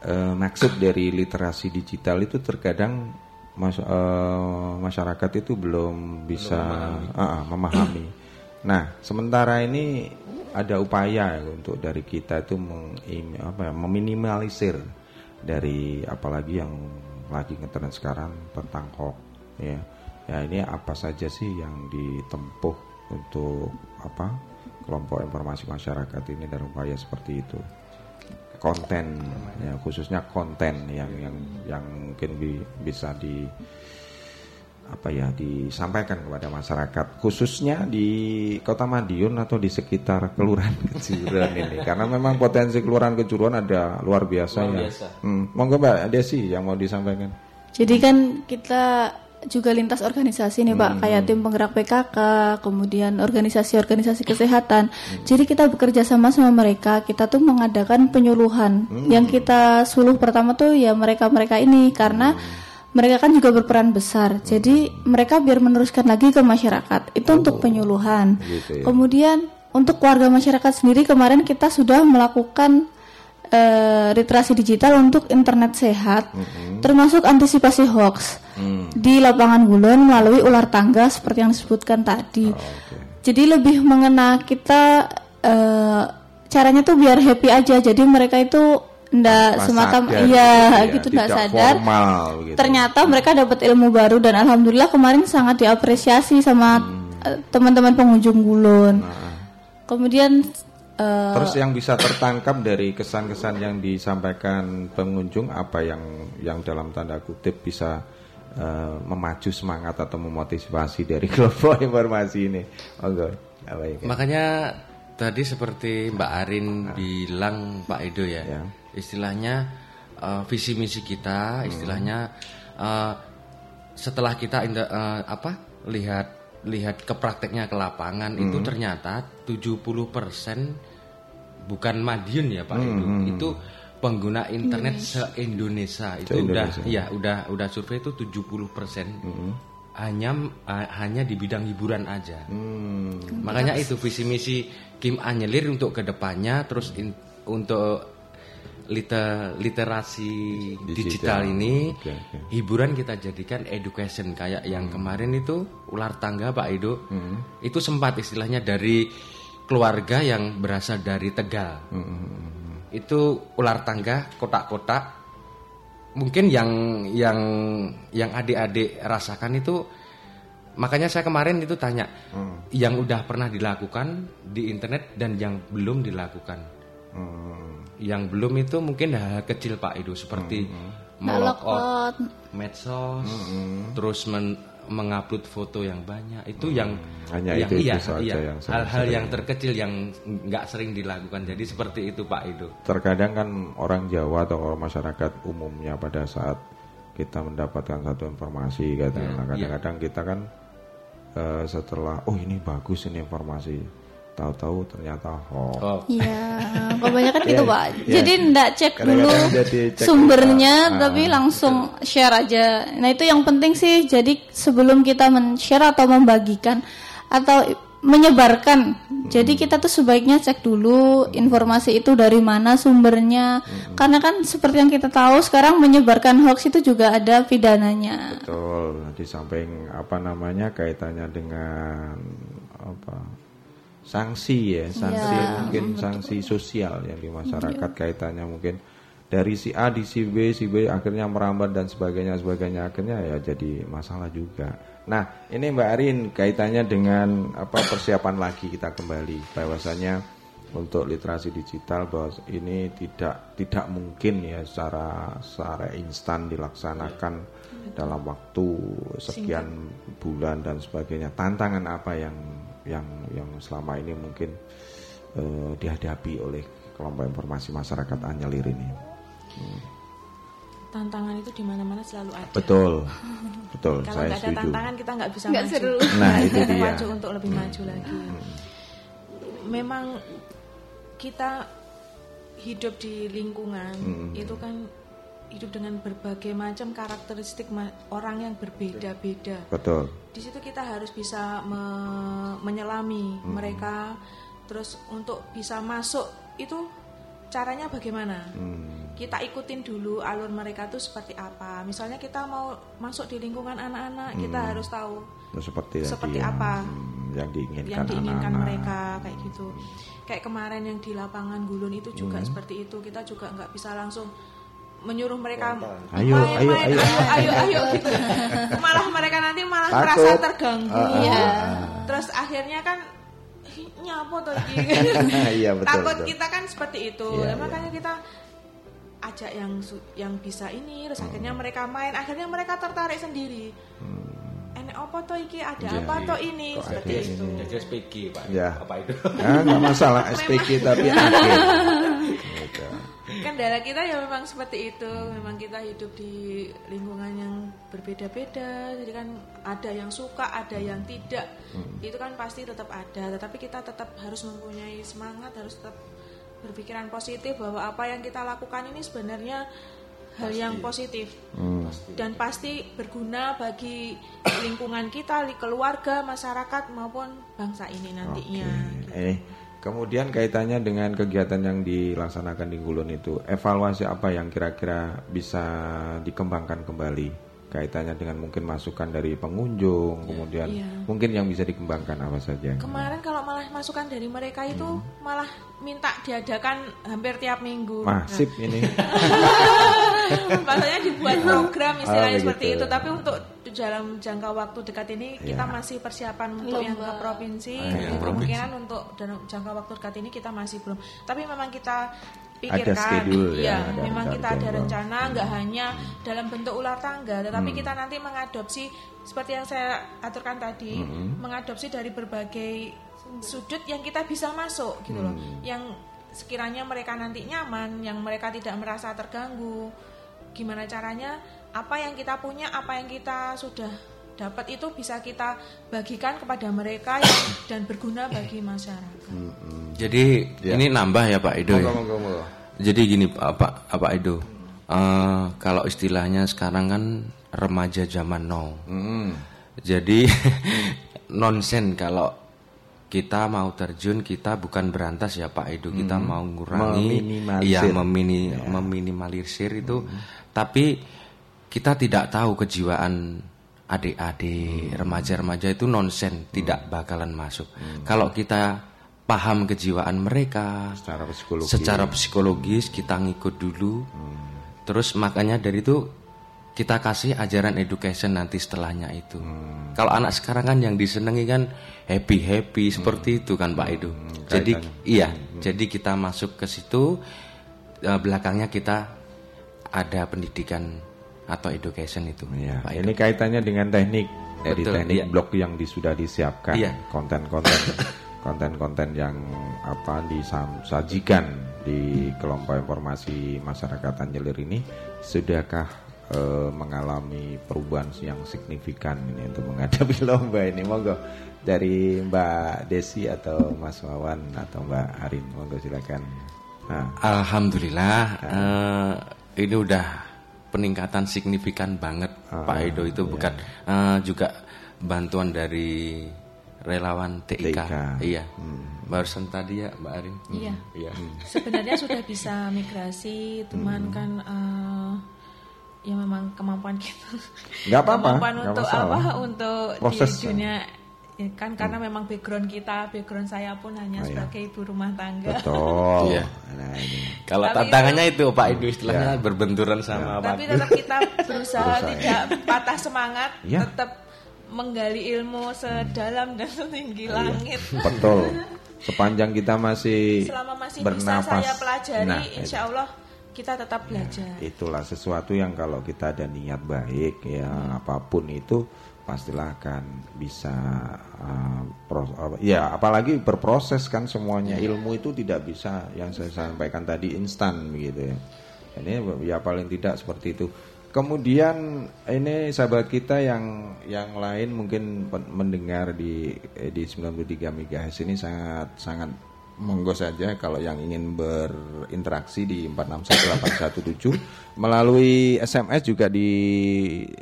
uh, maksud dari literasi digital itu terkadang mas, uh, masyarakat itu belum bisa belum memahami. Uh, uh, memahami. Nah, sementara ini ada upaya untuk dari kita itu meng, apa, meminimalisir dari apalagi yang lagi ngetren sekarang tentang hoax ya. Ya ini apa saja sih yang ditempuh untuk apa kelompok informasi masyarakat ini dan upaya seperti itu, konten ya, khususnya konten yang yang yang mungkin bi, bisa di apa ya disampaikan kepada masyarakat khususnya di Kota Madiun atau di sekitar Kelurahan Kejuruan ini, karena memang potensi Kelurahan Kejuruan ada luar biasa, luar biasa. Ya. Hmm. Monggo Mbak Desi yang mau disampaikan. Jadi kan kita juga lintas organisasi nih Pak, hmm. kayak tim penggerak P K K, kemudian organisasi-organisasi kesehatan. Hmm. Jadi kita bekerja sama sama mereka, kita tuh mengadakan penyuluhan. Hmm. Yang kita suluh pertama tuh ya mereka-mereka ini karena hmm. mereka kan juga berperan besar, jadi mereka biar meneruskan lagi ke masyarakat. Itu oh, untuk penyuluhan. Gitu ya. Kemudian untuk warga masyarakat sendiri kemarin kita sudah melakukan uh, literasi digital untuk internet sehat, mm-hmm. termasuk antisipasi hoax mm. di lapangan Gulon melalui ular tangga seperti yang disebutkan tadi. Oh, okay. Jadi lebih mengena kita uh, caranya tuh biar happy aja. Jadi mereka itu ndak semata sadar, iya gitu ndak ya, sadar formal, gitu. Ternyata mereka dapat ilmu baru dan alhamdulillah kemarin sangat diapresiasi sama hmm. teman-teman pengunjung Gulon. Nah. Kemudian uh, terus yang bisa tertangkap dari kesan-kesan yang disampaikan pengunjung apa yang yang dalam tanda kutip bisa uh, memacu semangat atau memotivasi dari kelompok informasi ini. Oh God. Makanya tadi seperti Mbak Arin nah. bilang Pak Edo ya. ya. Istilahnya uh, visi misi kita, istilahnya uh, setelah kita inda, uh, apa lihat lihat ke prakteknya ke lapangan hmm. itu ternyata tujuh puluh persen bukan Madiun ya Pak Edo, hmm. itu pengguna internet hmm. se-Indonesia itu se-Indonesia. udah ya udah udah survei itu tujuh puluh persen hmm. hanya uh, hanya di bidang hiburan aja. Hmm. Makanya itu visi misi Kim Anyelir untuk kedepannya terus in, untuk Liter, literasi digital, digital ini okay, okay. hiburan kita jadikan education kayak yang hmm. kemarin itu ular tangga Pak Edo hmm. itu sempat istilahnya dari keluarga yang berasal dari Tegal hmm. itu ular tangga kotak-kotak mungkin yang yang yang adik-adik rasakan itu. Makanya saya kemarin itu tanya hmm. yang udah pernah dilakukan di internet dan yang belum dilakukan. hmm. Yang belum itu mungkin hal kecil Pak Edo seperti mm-hmm. melokot, medsos, mm-hmm. terus men- mengupload foto yang banyak. Itu mm-hmm. yang hanya yang itu, iya, itu iya, yang hal-hal yang terkecil yang nggak sering dilakukan. Jadi seperti itu Pak Edo. Terkadang kan orang Jawa atau orang masyarakat umumnya pada saat kita mendapatkan satu informasi kadang-kadang, yeah, kadang-kadang yeah. kita kan uh, setelah oh ini bagus ini informasi. tahu-tahu ternyata hoax. Oh. Iya, kebanyakan gitu Pak. Yeah. Jadi ndak cek dulu cek sumbernya, kita, tapi ah, langsung betul. Share aja. Nah itu yang penting sih. Jadi sebelum kita men-share atau membagikan atau menyebarkan, hmm. jadi kita tuh sebaiknya cek dulu informasi itu dari mana sumbernya. Hmm. Karena kan seperti yang kita tahu sekarang menyebarkan hoax itu juga ada pidananya. Betul. Di samping apa namanya kaitannya dengan apa? sanksi ya, sanksi ya, mungkin betul. sanksi sosial yang di masyarakat ya. Kaitannya mungkin dari si A di si B, si B akhirnya merambat dan sebagainya, sebagainya akhirnya ya jadi masalah juga. Nah ini Mbak Arin kaitannya dengan apa persiapan lagi kita kembali bahwasanya untuk literasi digital bahwa ini tidak tidak mungkin ya secara secara instan dilaksanakan betul. Dalam waktu sekian Singkat. bulan dan sebagainya. Tantangan apa yang yang yang selama ini mungkin uh, dihadapi oleh kelompok informasi masyarakat Anyelir ini? Hmm. Tantangan itu di mana-mana selalu ada. Betul, betul. Kalau saya setuju. Kalau tidak ada tantangan kita nggak bisa gak maju. Seru. Nah itu dia. Maju untuk lebih hmm. maju lagi. Hmm. Memang kita hidup di lingkungan hmm. itu kan hidup dengan berbagai macam karakteristik ma- orang yang berbeda-beda. Betul. Di situ kita harus bisa me- menyelami hmm. mereka, terus untuk bisa masuk itu caranya bagaimana? Hmm. Kita ikutin dulu alur mereka tuh seperti apa. Misalnya kita mau masuk di lingkungan anak-anak, hmm. kita harus tahu seperti, seperti yang, apa yang diinginkan, yang diinginkan anak-anak. mereka kayak gitu. Kayak kemarin yang di lapangan Gulun itu juga hmm. seperti itu. Kita juga nggak bisa langsung menyuruh mereka ayo ayo ayo ayo ayo gitu. Malah mereka nanti malah Takut. merasa terganggu. Uh, uh, ya. Uh. Terus akhirnya kan nyapo tuh gitu. Iya, betul, Takut betul. kita kan seperti itu. Yeah, makanya yeah. kita ajak yang yang bisa ini, terus hmm. akhirnya mereka main, akhirnya merena tertarik sendiri. Hmm. Enek apa toh iki, ada ya, apa ya. toh ini Kok seperti itu. Jadi S P G, Pak. Ya. Apa itu? Nah, enggak masalah S P G tapi akhir. Gitu. Kendala kita ya memang seperti itu. Memang kita hidup di lingkungan yang berbeda-beda. Jadi kan ada yang suka, ada yang tidak. Hmm. Itu kan pasti tetap ada. Tetapi kita tetap harus mempunyai semangat, harus tetap berpikiran positif bahwa apa yang kita lakukan ini sebenarnya hal pasti. yang positif hmm. dan pasti berguna bagi lingkungan kita, keluarga, masyarakat maupun bangsa ini nantinya. Okay. Gitu. Eh, kemudian kaitannya dengan kegiatan yang dilaksanakan di Gulun itu, evaluasi apa yang kira-kira bisa dikembangkan kembali? Kaitannya dengan mungkin masukan dari pengunjung, kemudian iya. mungkin yang bisa dikembangkan apa saja. Kemarin kalau malah masukan dari mereka itu hmm. malah minta diadakan hampir tiap minggu. Masif nah. ini. Pasalnya dibuat program istilahnya oh, seperti gitu. itu, tapi untuk dalam jangka waktu dekat ini ya. kita masih persiapan untuk Lomba. yang ke provinsi. Ah, ya. Kemungkinan provinsi. untuk dalam jangka waktu dekat ini kita masih belum. Tapi memang kita pikirkan, ada schedule, ya, ya memang kita ada rencana, nggak hmm. hanya dalam bentuk ular tangga, tetapi hmm. kita nanti mengadopsi seperti yang saya aturkan tadi, hmm. mengadopsi dari berbagai sudut yang kita bisa masuk gitu hmm. loh, yang sekiranya mereka nanti nyaman, yang mereka tidak merasa terganggu, gimana caranya, apa yang kita punya, apa yang kita sudah dapat itu bisa kita bagikan kepada mereka yang, dan berguna bagi masyarakat. Mm-hmm. Jadi ya. ini nambah ya Pak Edo. Moga, ya? moga, moga. Jadi gini Pak Pak Edo, uh, kalau istilahnya sekarang kan remaja zaman now. Mm-hmm. Jadi mm. nonsen kalau kita mau terjun, kita bukan berantas ya Pak Edo, kita mm-hmm. mau ngurangi, ya memini, yeah. meminimalisir itu, mm-hmm. tapi kita tidak tahu kejiwaan adik-adik, hmm. remaja-remaja itu nonsen, hmm. tidak bakalan masuk. Hmm. Kalau kita paham kejiwaan mereka secara psikologis, secara psikologis kita ngikut dulu. Hmm. Terus makanya dari itu kita kasih ajaran education nanti setelahnya itu. Hmm. Kalau anak sekarang kan yang disenangi kan happy-happy hmm. seperti itu kan Pak Edo. Hmm. Jadi Kaitannya. iya, hmm. jadi kita masuk ke situ, belakangnya kita ada pendidikan atau education itu. Ya. Ini kaitannya dengan teknik, dari Betul, teknik iya. blog yang di, sudah disiapkan, iya. konten-konten, konten-konten yang apa disajikan di kelompok informasi masyarakat Anyelir ini, sudahkah eh, mengalami perubahan yang signifikan ini untuk menghadapi lomba ini. Monggo dari Mbak Desi atau Mas Wawan atau Mbak Arin, monggo silakan. Nah. Alhamdulillah nah. Eh, ini udah peningkatan signifikan banget ah, Pak Edo itu iya. Bukan eh, juga bantuan dari relawan T I K, T I K. Iya. Hmm. Barusan tadi ya Mbak Arin. Iya. Hmm. Iya. Sebenarnya sudah bisa migrasi, cuman hmm. kan uh, ya memang kemampuan kita. Gak apa-apa. Kemampuan gak untuk masalah. Apa? Untuk proses di dunia ya kan karena hmm. memang background kita, background saya pun hanya oh, sebagai iya. ibu rumah tangga. Betul. Iya. Nah, ini. Kalau tapi tantangannya itu, itu Pak Edo istilahnya ya. Berbenturan sama ya. Pak. Tapi tetap kita berusaha tidak patah semangat, ya. Tetap menggali ilmu sedalam dan setinggi langit. Betul. Sepanjang kita masih selama masih bernafas, bisa saya pelajari, nah, insya Allah kita tetap belajar. Ya, itulah sesuatu yang kalau kita ada niat baik, ya hmm. apapun itu pastilah akan bisa. Uh, pros- uh, ya apalagi berproses kan semuanya. Ya. Ilmu itu tidak bisa yang saya sampaikan tadi instan begitu ya. Ini ya paling tidak seperti itu. Kemudian ini sahabat kita yang yang lain mungkin mendengar di di sembilan puluh tiga megahertz ini sangat sangat monggo saja kalau yang ingin berinteraksi di empat enam satu delapan satu tujuh melalui S M S juga di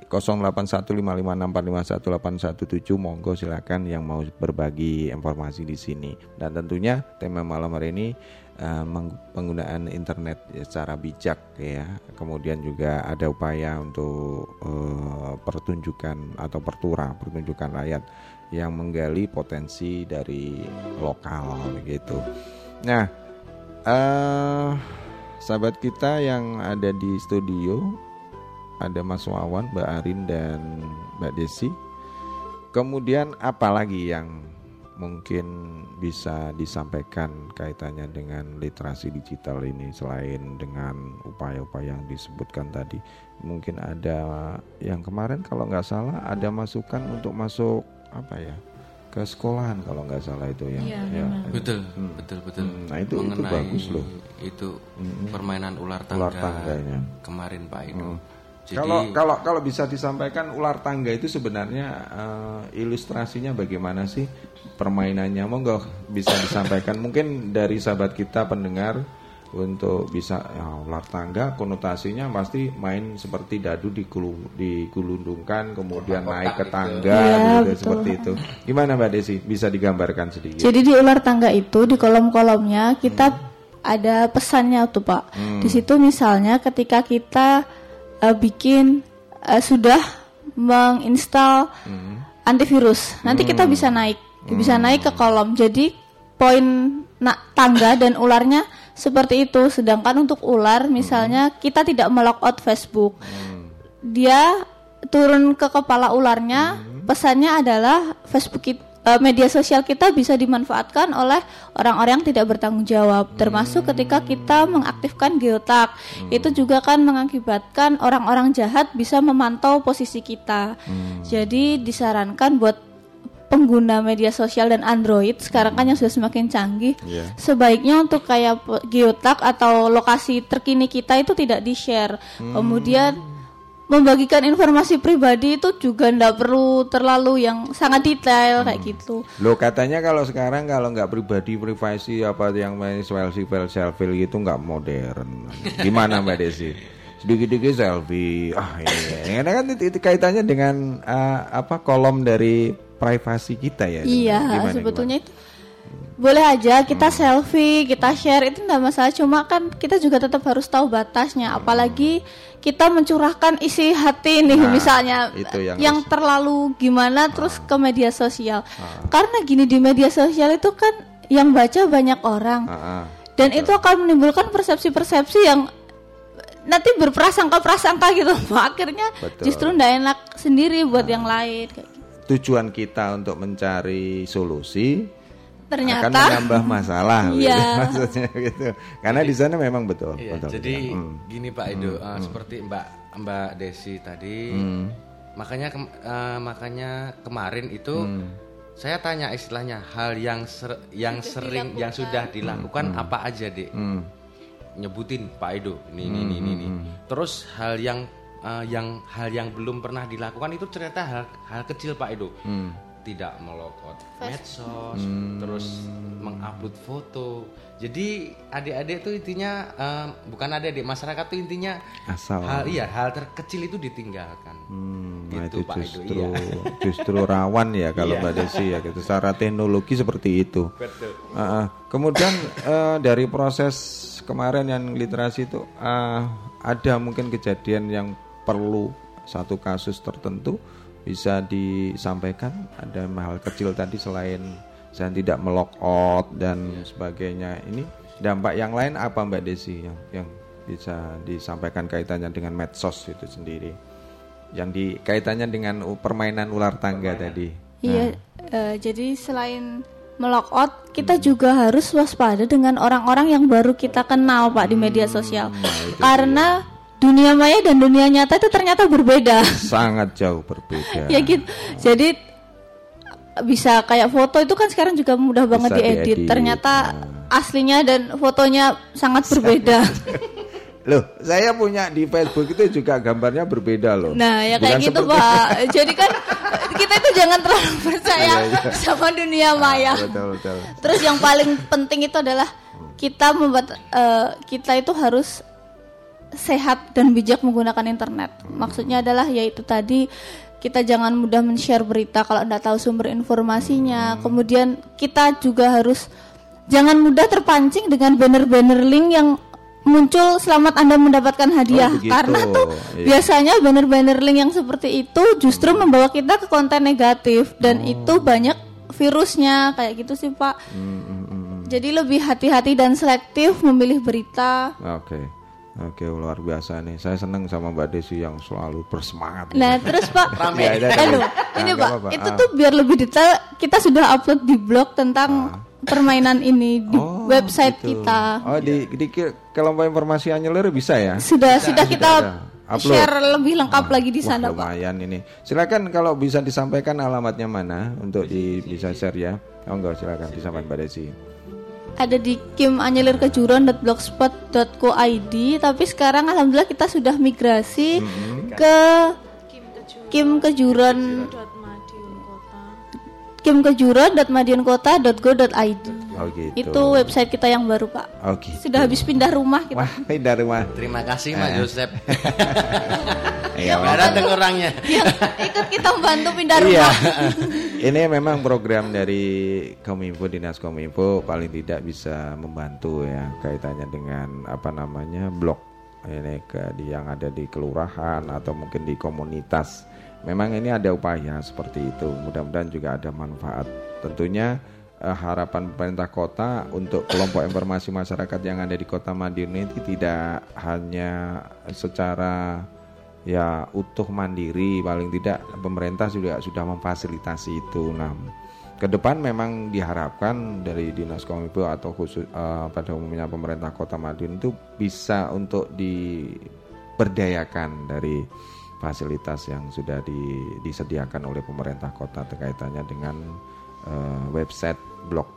nol delapan satu lima lima enam empat lima satu delapan satu tujuh monggo silakan yang mau berbagi informasi di sini. Dan tentunya tema malam hari ini Uh, penggunaan internet secara bijak ya. Kemudian juga ada upaya untuk uh, pertunjukan atau pertura pertunjukan rakyat yang menggali potensi dari lokal gitu. Nah, uh, sahabat kita yang ada di studio ada Mas Wawan, Mbak Arin dan Mbak Desi. Kemudian apa lagi yang mungkin bisa disampaikan kaitannya dengan literasi digital ini selain dengan upaya-upaya yang disebutkan tadi? Mungkin ada yang kemarin kalau nggak salah ada masukan untuk masuk apa ya ke sekolahan kalau nggak salah itu ya, ya, ya. betul hmm. betul betul hmm. Nah itu mengenai itu bagus loh itu hmm. permainan ular tangga ular tangganya. Kemarin Pak Edo hmm. Kalau kalau kalau bisa disampaikan ular tangga itu sebenarnya uh, ilustrasinya bagaimana sih permainannya? Monggo bisa disampaikan mungkin dari sahabat kita pendengar untuk bisa ya, ular tangga konotasinya pasti main seperti dadu dikulundungkan kemudian oh, naik ke tangga ya, gitu, betul. Seperti itu. Gimana Mbak Desi bisa digambarkan sedikit? Jadi di ular tangga itu di kolom-kolomnya kita hmm. ada pesannya tuh Pak. Hmm. Di situ misalnya ketika kita Uh, bikin uh, sudah menginstal hmm. antivirus. Nanti hmm. kita bisa naik, hmm. bisa naik ke kolom. Jadi poin nak tangga dan ularnya seperti itu. Sedangkan untuk ular, misalnya hmm. kita tidak melogout Facebook, hmm. dia turun ke kepala ularnya. Hmm. Pesannya adalah Facebook kita, uh, media sosial kita bisa dimanfaatkan oleh orang-orang yang tidak bertanggung jawab, termasuk ketika kita mengaktifkan geotak. Hmm. Itu juga kan mengakibatkan orang-orang jahat bisa memantau posisi kita. Hmm. Jadi disarankan buat pengguna media sosial dan Android sekarang kan yang sudah semakin canggih, yeah. sebaiknya untuk kayak geotak atau lokasi terkini kita itu tidak di-share. Hmm. Kemudian membagikan informasi pribadi itu juga nggak perlu terlalu yang sangat detail hmm. kayak gitu. Loh katanya kalau sekarang kalau nggak pribadi, privasi apa yang main selfie, selfie gitu nggak modern. Gimana Mbak Desi? Sedikit-sedikit selfie. Ah ini, karena kan itu kaitannya dengan uh, apa kolom dari privasi kita ya. Iya gimana, sebetulnya gimana? Itu. Boleh aja kita hmm. selfie, kita share itu enggak masalah, cuma kan kita juga tetap harus tahu batasnya, apalagi kita mencurahkan isi hati nih nah, misalnya yang, yang terlalu gimana hmm. terus ke media sosial. Hmm. Karena gini di media sosial itu kan yang baca banyak orang. Hmm. Dan hmm. itu akan menimbulkan persepsi-persepsi yang nanti berprasangka-prasangka gitu. Akhirnya betul. Justru enggak enak sendiri buat hmm. yang lain kayak gitu. Tujuan kita untuk mencari solusi ternyata akan menambah masalah, iya. gitu, maksudnya gitu. Karena di sana memang betul. Iya, betul jadi ya. hmm. gini Pak Edo, hmm. uh, hmm. seperti Mbak Mbak Desi tadi, hmm. makanya ke, uh, makanya kemarin itu hmm. saya tanya istilahnya hal yang ser, yang itu sering dilakukan. Yang sudah dilakukan hmm. apa aja deh, hmm. nyebutin Pak Edo, ini ini ini ini. Terus hal yang uh, yang hal yang belum pernah dilakukan itu ternyata hal, hal kecil Pak Edo. Hmm. Tidak melokot medsos, hmm. terus mengupload foto. Jadi adik-adik itu intinya um, bukan adik-adik, masyarakat itu intinya asal. Hal iya hal terkecil itu ditinggalkan. Hmm, gitu, nah itu justru Pak Edo, iya. justru rawan ya kalau Mbak Desi ya. Gitu. Secara teknologi seperti itu. Betul. Uh, kemudian uh, dari proses kemarin yang literasi itu uh, ada mungkin kejadian yang perlu satu kasus tertentu bisa disampaikan, ada hal kecil tadi selain saya tidak melock out dan ya. sebagainya. Ini dampak yang lain apa Mbak Desi yang yang bisa disampaikan kaitannya dengan medsos itu sendiri, yang dikaitannya dengan permainan ular tangga permainan. tadi. Iya, nah. uh, jadi selain melock out, kita hmm. juga harus waspada dengan orang-orang yang baru kita kenal Pak di media sosial, hmm, karena dia. dunia maya dan dunia nyata itu ternyata berbeda. Sangat jauh berbeda. Ya gitu. Jadi bisa kayak foto itu kan sekarang juga mudah banget diedit. diedit. Ternyata nah. aslinya dan fotonya sangat berbeda. Loh, saya punya di Facebook itu juga gambarnya berbeda loh. Nah, ya kayak Bukan gitu seperti... Pak. Jadi kan kita itu jangan terlalu percaya sama dunia maya. Ah, betul, betul. Terus yang paling penting itu adalah kita membuat uh, kita itu harus sehat dan bijak menggunakan internet. Maksudnya adalah yaitu tadi kita jangan mudah men-share berita kalau tidak tahu sumber informasinya. Kemudian kita juga harus jangan mudah terpancing dengan banner-banner link yang muncul selamat Anda mendapatkan hadiah. Oh, karena tuh iya. biasanya banner-banner link yang seperti itu justru membawa kita ke konten negatif dan oh. itu banyak virusnya kayak gitu sih Pak. Hmm, hmm, hmm. Jadi lebih hati-hati dan selektif memilih berita. Oke. Okay. Oke, luar biasa nih. Saya senang sama Mbak Desi yang selalu bersemangat. Nah, gitu. Terus Pak, rame. Ya, ya, ya, ini Pak, apa-apa. itu ah. tuh biar lebih detail kita sudah upload di blog tentang ah. permainan ini di oh, website gitu. kita. Oh, di, di kelompok informasi anyelir bisa ya? Sudah, bisa, sudah kita sudah share lebih lengkap ah. lagi di sana, Wah, lumayan Pak. Lumayan ini. Silakan kalau bisa disampaikan alamatnya mana untuk di, bisa share ya. Oh, enggak, silakan disampaikan Mbak Desi. Ada di kim anyelir kejuruan dot blogspot dot co dot id, tapi sekarang alhamdulillah kita sudah migrasi mm-hmm. ke kim kejuruan kim kejuruan dot madiun kota dot go dot id. Oh gitu. Itu website kita yang baru Pak. Oh gitu. Sudah habis pindah rumah kita. Wah, pindah rumah. Terima kasih Mas eh. Josep. Ya, ada orangnya. Ya, ikut kita membantu pindah rumah. Ini memang program dari Kominfo, Dinas Kominfo paling tidak bisa membantu ya kaitannya dengan apa namanya blok ini ke, yang ada di kelurahan atau mungkin di komunitas. Memang ini ada upaya seperti itu. Mudah-mudahan juga ada manfaat. Tentunya eh, harapan pemerintah kota untuk kelompok informasi masyarakat yang ada di Kota Madiun ini tidak hanya secara ya utuh mandiri, paling tidak pemerintah juga sudah memfasilitasi itu. Nah, ke depan memang diharapkan dari Dinas Kominfo atau khusus uh, pada umumnya pemerintah Kota Madiun itu bisa untuk diberdayakan dari fasilitas yang sudah di, disediakan oleh pemerintah kota terkaitannya dengan uh, website blog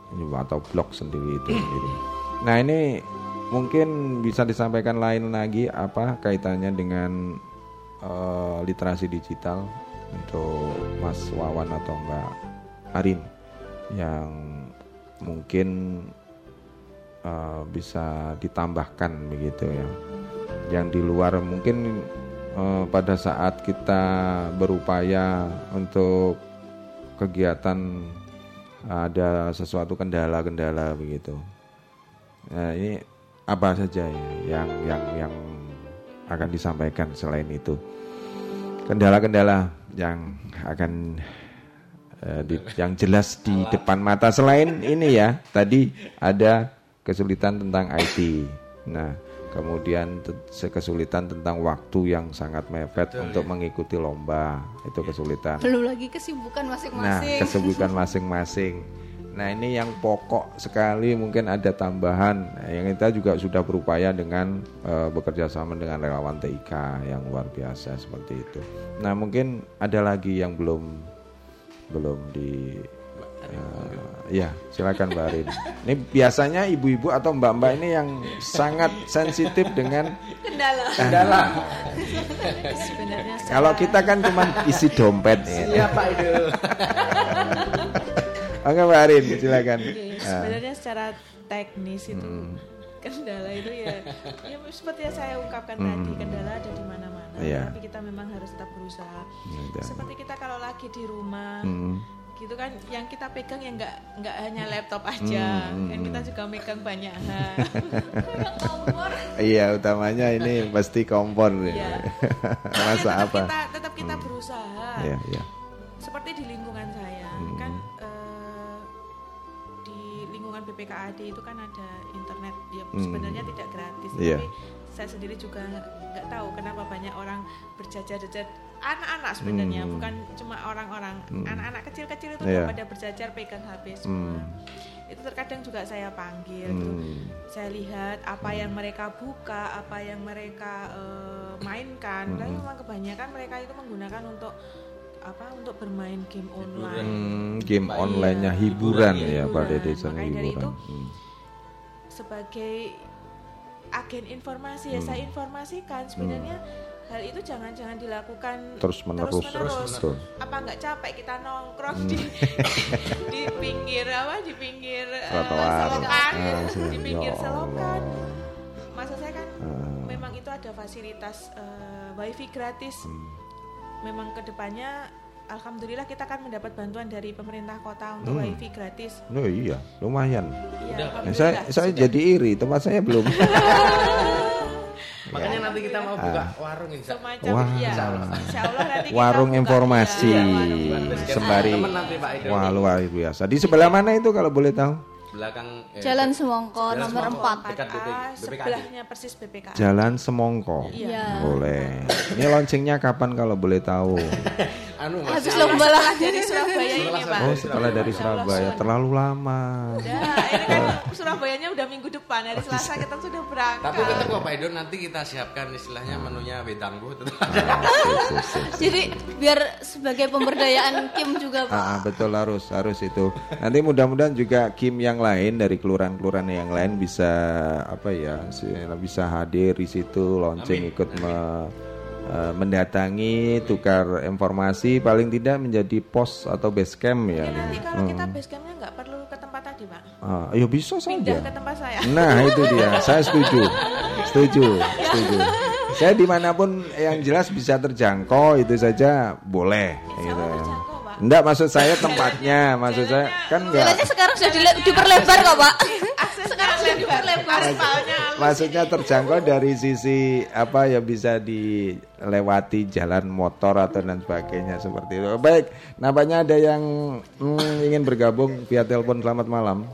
atau blog sendiri itu sendiri. Nah, ini mungkin bisa disampaikan lain lagi apa kaitannya dengan Uh, literasi digital untuk Mas Wawan atau Mbak Arin yang mungkin uh, bisa ditambahkan begitu ya, yang di luar mungkin uh, pada saat kita berupaya untuk kegiatan ada sesuatu kendala-kendala begitu. Nah, ini apa saja ya yang yang yang akan disampaikan selain itu kendala-kendala yang akan uh, di, yang jelas di depan mata selain ini ya tadi ada kesulitan tentang I T. Nah, kemudian te- kesulitan tentang waktu yang sangat mepet Betul, untuk ya. mengikuti lomba itu ya. kesulitan. Belum lagi kesibukan masing-masing. Nah, kesibukan masing-masing. Nah, ini yang pokok sekali mungkin ada tambahan yang kita juga sudah berupaya dengan e, bekerja sama dengan relawan T I K yang luar biasa seperti itu. Nah, mungkin ada lagi yang belum belum di Iya, silakan Mbak Arin. Ini biasanya ibu-ibu atau mbak-mbak ini yang sangat sensitif dengan kendala. Kendala. Sebenarnya kalau kita kan cuma isi dompet ya. Iya, Pak Idul. Oke, Mbak Arin, silakan. Okay, sebenarnya uh. secara teknis itu hmm. kendala itu ya, ya seperti yang saya ungkapkan hmm. tadi, kendala ada di mana-mana. Yeah. Tapi kita memang harus tetap berusaha. Yeah. Seperti kita kalau lagi di rumah. Hmm. Gitu kan, yang kita pegang ya nggak nggak hanya laptop aja, hmm, kan kita juga megang banyak hal. kompor. Iya, utamanya ini pasti kompor. Iya. Masa ya, tetap apa? Kita, tetap kita hmm. berusaha. Iya, iya. Seperti di lingkungan saya, hmm. kan eh, di lingkungan B P K A D itu kan ada internet, ya sebenarnya hmm. tidak gratis, yeah. tapi saya sendiri juga nggak tahu kenapa banyak orang berjajar-jajar. Anak-anak sebenarnya hmm. bukan cuma orang-orang hmm. anak-anak kecil-kecil itu yeah. pada berjajar pegang H P semua. hmm. Itu terkadang juga saya panggil hmm. tuh. Saya lihat apa hmm. yang mereka buka, apa yang mereka uh, mainkan. Tapi hmm. memang kebanyakan mereka itu menggunakan untuk apa, untuk bermain game online. hmm. Game bah, online-nya ya, hiburan, hiburan ya Pak Dede, sana hiburan. Dari itu, hmm. sebagai agen informasi ya hmm. saya informasikan sebenarnya hmm. hal itu jangan-jangan dilakukan terus menerus, terus menerus. Terus. Apa nggak capek kita nongkrong hmm. di di pinggir apa di pinggir trotoar, uh, selokan, ah, di pinggir ya selokan. Maksud saya kan ah. memang itu ada fasilitas uh, wifi gratis. Hmm. Memang kedepannya, alhamdulillah kita kan mendapat bantuan dari pemerintah kota untuk hmm. wifi gratis. Oh iya, lumayan. Ya, nah, saya saya sudah. Jadi iri, tempat saya belum. Makanya nanti kita mau buka ah. warung insya Allah. Iya. Insya Allah nanti kita warung buka informasi ya, warung sembari. Wah, luar biasa. Di sebelah mana itu kalau boleh tahu? Belakang eh, Jalan Semongko nomor empat. Sebelahnya persis B P K A. Jalan Semongko. Iya. Boleh. Ini launchingnya kapan kalau boleh tahu? Anu, habis lomba lah dari Surabaya ini, Pak. Oh, setelah dari Surabaya, terlalu lama. Udah, ini kan Surabayanya udah minggu depan, hari Selasa kita sudah berangkat. Tapi tetap Pak Edo, nanti kita siapkan istilahnya menunya Betanggo. Jadi biar sebagai pemberdayaan Kim juga, Pak. Ah, betul, harus, harus itu. Nanti mudah-mudahan juga Kim yang lain dari kelurahan-kelurahan yang lain bisa apa ya, bisa hadir di situ, launching ikut me- mendatangi, tukar informasi, paling tidak menjadi pos atau base camp ya. Ya nanti kalau hmm. kita base campnya nggak perlu ke tempat tadi, Pak. Ah, ya bisa saja. Pindah ke tempat saya. Nah itu dia, saya setuju, setuju, setuju. Saya dimanapun yang jelas bisa terjangkau, itu saja boleh. Insya Allah gitu. Terjangkau, Pak. Enggak, maksud saya tempatnya, maksud saya kan nggak. Jalannya sekarang sudah dile- diperlebar kok, Pak. Sekarang sudah diperlebar. Maksudnya, maksudnya terjangkau dari sisi apa ya, bisa di lewati jalan motor atau dan sebagainya seperti itu. Baik, nampaknya ada yang mm, ingin bergabung via telepon. Selamat malam.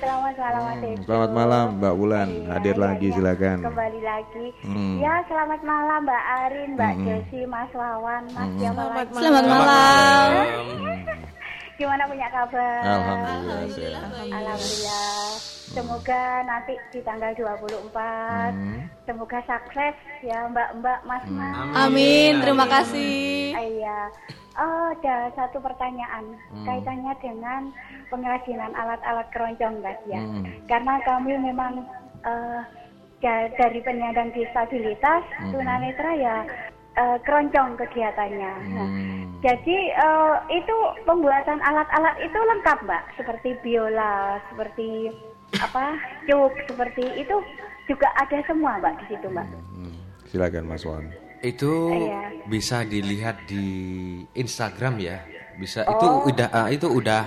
Selamat malam, hmm, selamat malam Mbak Wulan. Iya, hadir iya, lagi iya. Silakan. Kembali lagi. Hmm. Ya, selamat malam Mbak Arin, Mbak hmm. Jesi, Mas Wawan, Mas hmm. Jamal. Selamat, selamat malam. malam. Gimana punya kabar? Alhamdulillah. Alhamdulillah. Alhamdulillah. Semoga nanti di tanggal dua puluh empat hmm. semoga sukses ya Mbak-mbak, Mas-mas. Amin. Amin, terima kasih. Iya. Oh, ada satu pertanyaan hmm. kaitannya dengan pengrajinan alat-alat keroncong tadi ya. Hmm. Karena kami memang uh, dari penyandang disabilitas hmm. tunanetra ya uh, keroncong kegiatannya. Hmm. Nah, jadi uh, itu pembuatan alat-alat itu lengkap, Mbak, seperti biola, seperti apa cuk seperti itu juga ada semua Mbak di situ Mbak. Hmm, silakan Mas Wan. Itu iya. bisa dilihat di Instagram ya. Bisa oh. itu udah uh, itu udah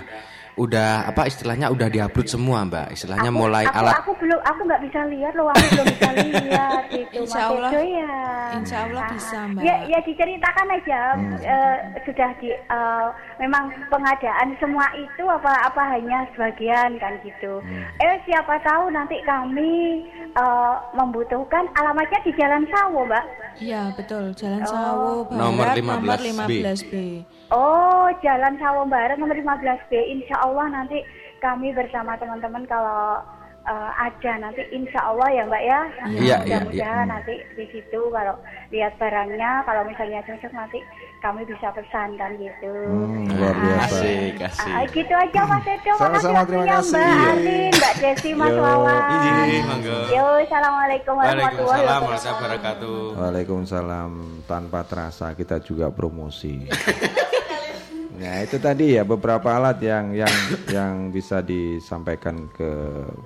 udah apa istilahnya udah diupload semua Mbak. Istilahnya aku, mulai aku, alat. Aku belum aku nggak bisa lihat loh, aku belum bisa lihat gitu. Insyaallah ya. Insyaallah bisa Mbak. Ya ya diceritakan aja hmm. e, sudah di e, memang pengadaan semua itu apa apa hanya sebagian kan gitu. Hmm. Eh siapa tahu nanti kami e, membutuhkan alamatnya di Jalan Sawo Mbak. Iya betul, Jalan oh. Sawo Barat, nomor lima belas B. Oh, Jalan Sawo Barat nomor lima belas B. Insya Allah nanti kami bersama teman-teman kalau Uh, ada nanti insya Allah ya Mbak ya, ya mudah-mudahan ya, ya. Nanti di situ kalau lihat barangnya, kalau misalnya cocok nanti kami bisa pesan kan gitu. Hmm, luar biasa. Asik, asik. Uh, gitu aja Mas Edo, sama-sama, terima kasih Mbak Andin, Mbak Desi, Mas Wawan. Yo, assalamualaikum warahmatullahi wabarakatuh. Waalaikumsalam. Tanpa terasa kita juga promosi. Nah itu tadi ya beberapa alat yang yang yang bisa disampaikan ke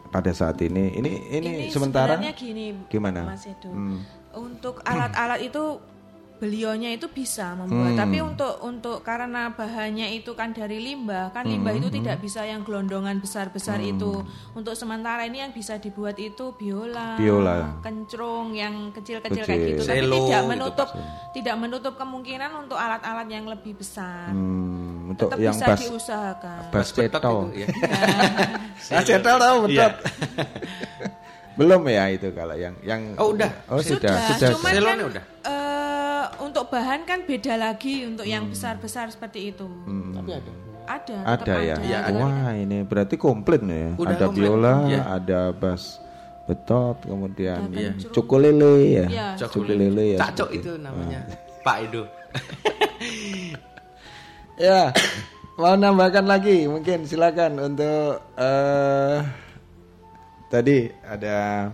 pada saat ini. Ini ini, ini sementara gini, gimana? Mas Edo, hmm. untuk alat-alat itu beliaunya itu bisa membuat, hmm. tapi untuk untuk karena bahannya itu kan dari limbah, kan limbah hmm. itu tidak bisa yang gelondongan besar-besar hmm. itu. Untuk sementara ini yang bisa dibuat itu biola, biola. kencrung yang kecil-kecil kayak gitu. Tapi Selo, tidak menutup tidak menutup kemungkinan untuk alat-alat yang lebih besar. Hmm, untuk tetap yang bisa bas, diusahakan. Basketo. Ya. Basketo tahu betul. Belum ya itu kalau yang yang Oh udah. Oh sudah, sudah. Cuman kan, udah. Uh, untuk bahan kan beda lagi untuk hmm. yang besar-besar seperti itu. Hmm. Tapi ada. Ada. Ada ya. Ada. Ya ada. Wah, ini berarti komplit nih ya. Udah ada komplit. Biola, ya. Ada bass betot, kemudian ya. Cukulele ya. Ya. Cukulele ya. Cacok itu namanya. Ah. Pak Edo. Ya. Mau nambahkan lagi mungkin silakan untuk uh, tadi ada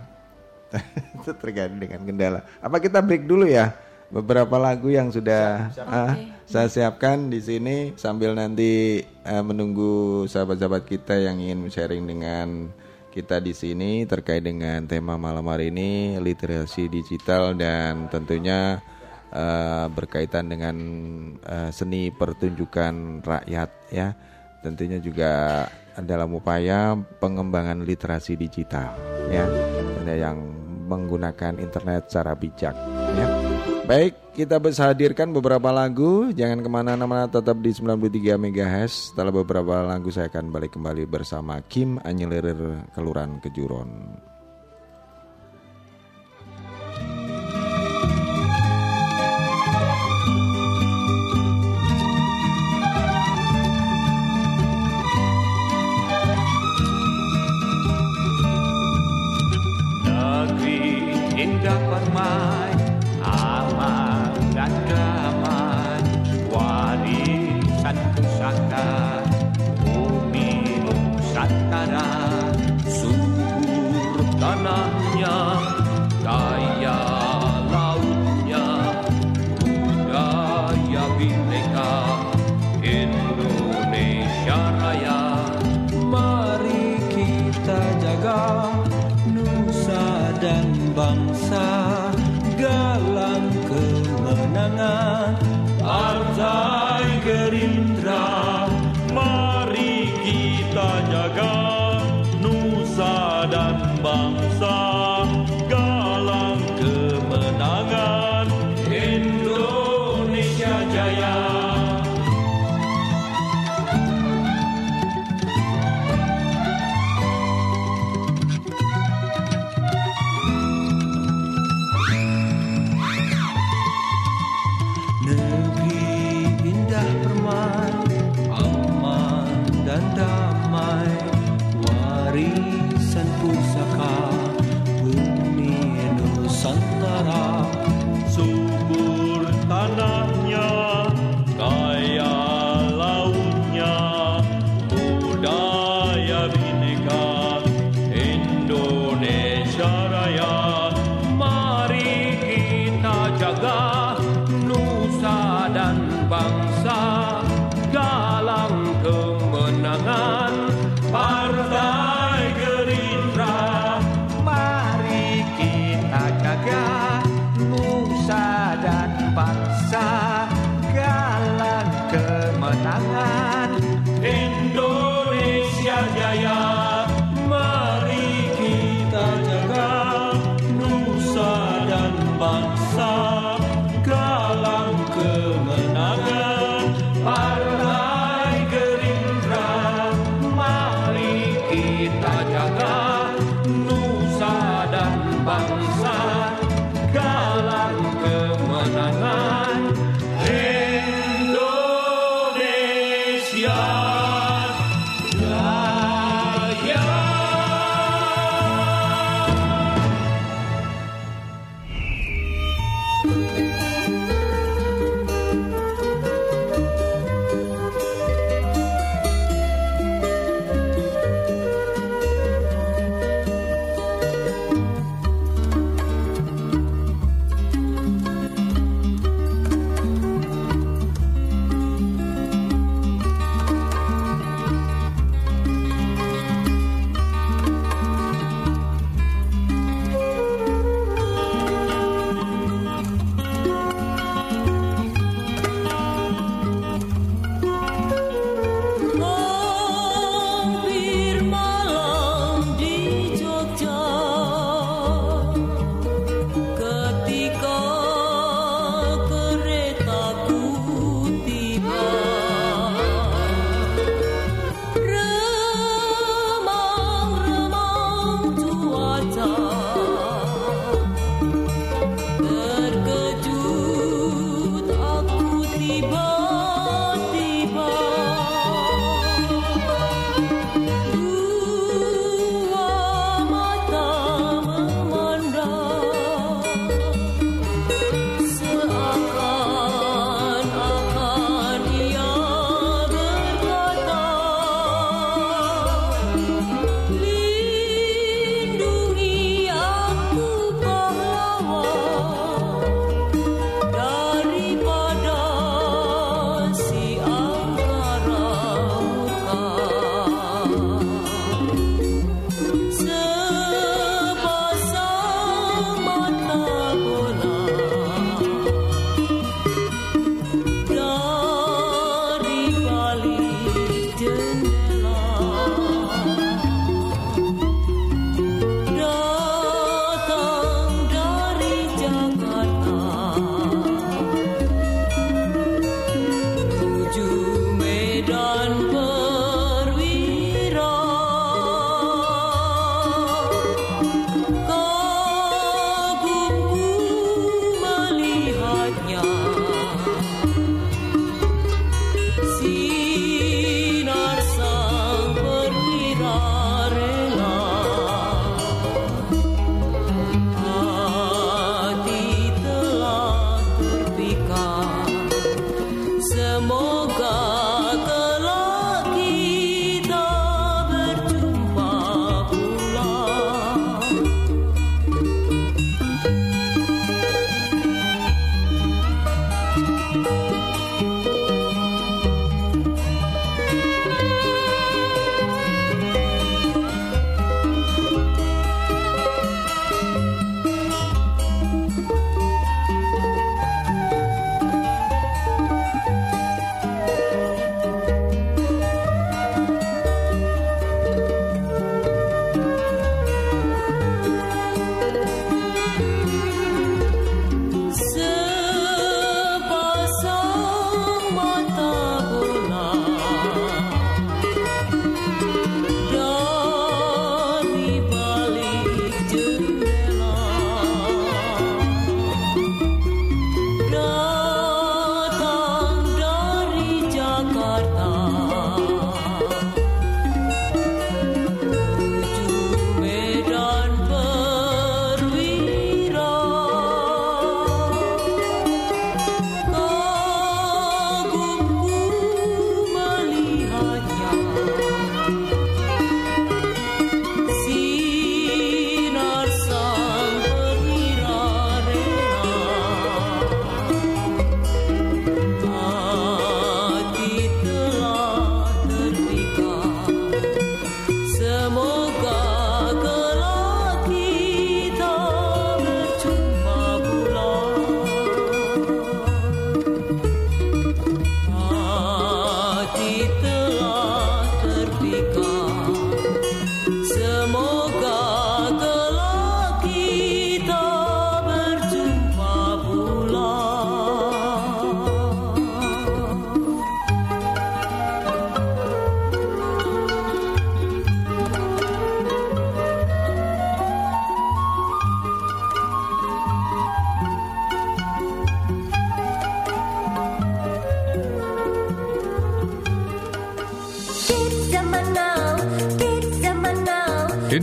itu terkait dengan kendala. Apa kita break dulu ya? Beberapa lagu yang sudah siap, siap. Ah, okay. saya siapkan di sini sambil nanti uh, menunggu sahabat-sahabat kita yang ingin sharing dengan kita di sini terkait dengan tema malam hari ini, literasi digital dan tentunya uh, berkaitan dengan uh, seni pertunjukan rakyat ya. Tentunya juga dalam upaya pengembangan literasi digital ya, yang menggunakan internet secara bijak ya. Baik, kita hadirkan beberapa lagu. Jangan kemana-mana, tetap di sembilan puluh tiga megahertz. Setelah beberapa lagu saya akan balik kembali bersama Kim Anyelir Kelurahan Kejuron. Indah permai, aman dan damai, warisan pusaka, bumi Nusantara, subur tanahnya, daya lautnya, budaya bineka, Indonesia Raya. Mari kita jaga nusa dan bangsa dalam kemenangan Partai Gerindra. Mari kita jaga nusa dan bangsa dalam kemenangan Indonesia Jaya. Indonesia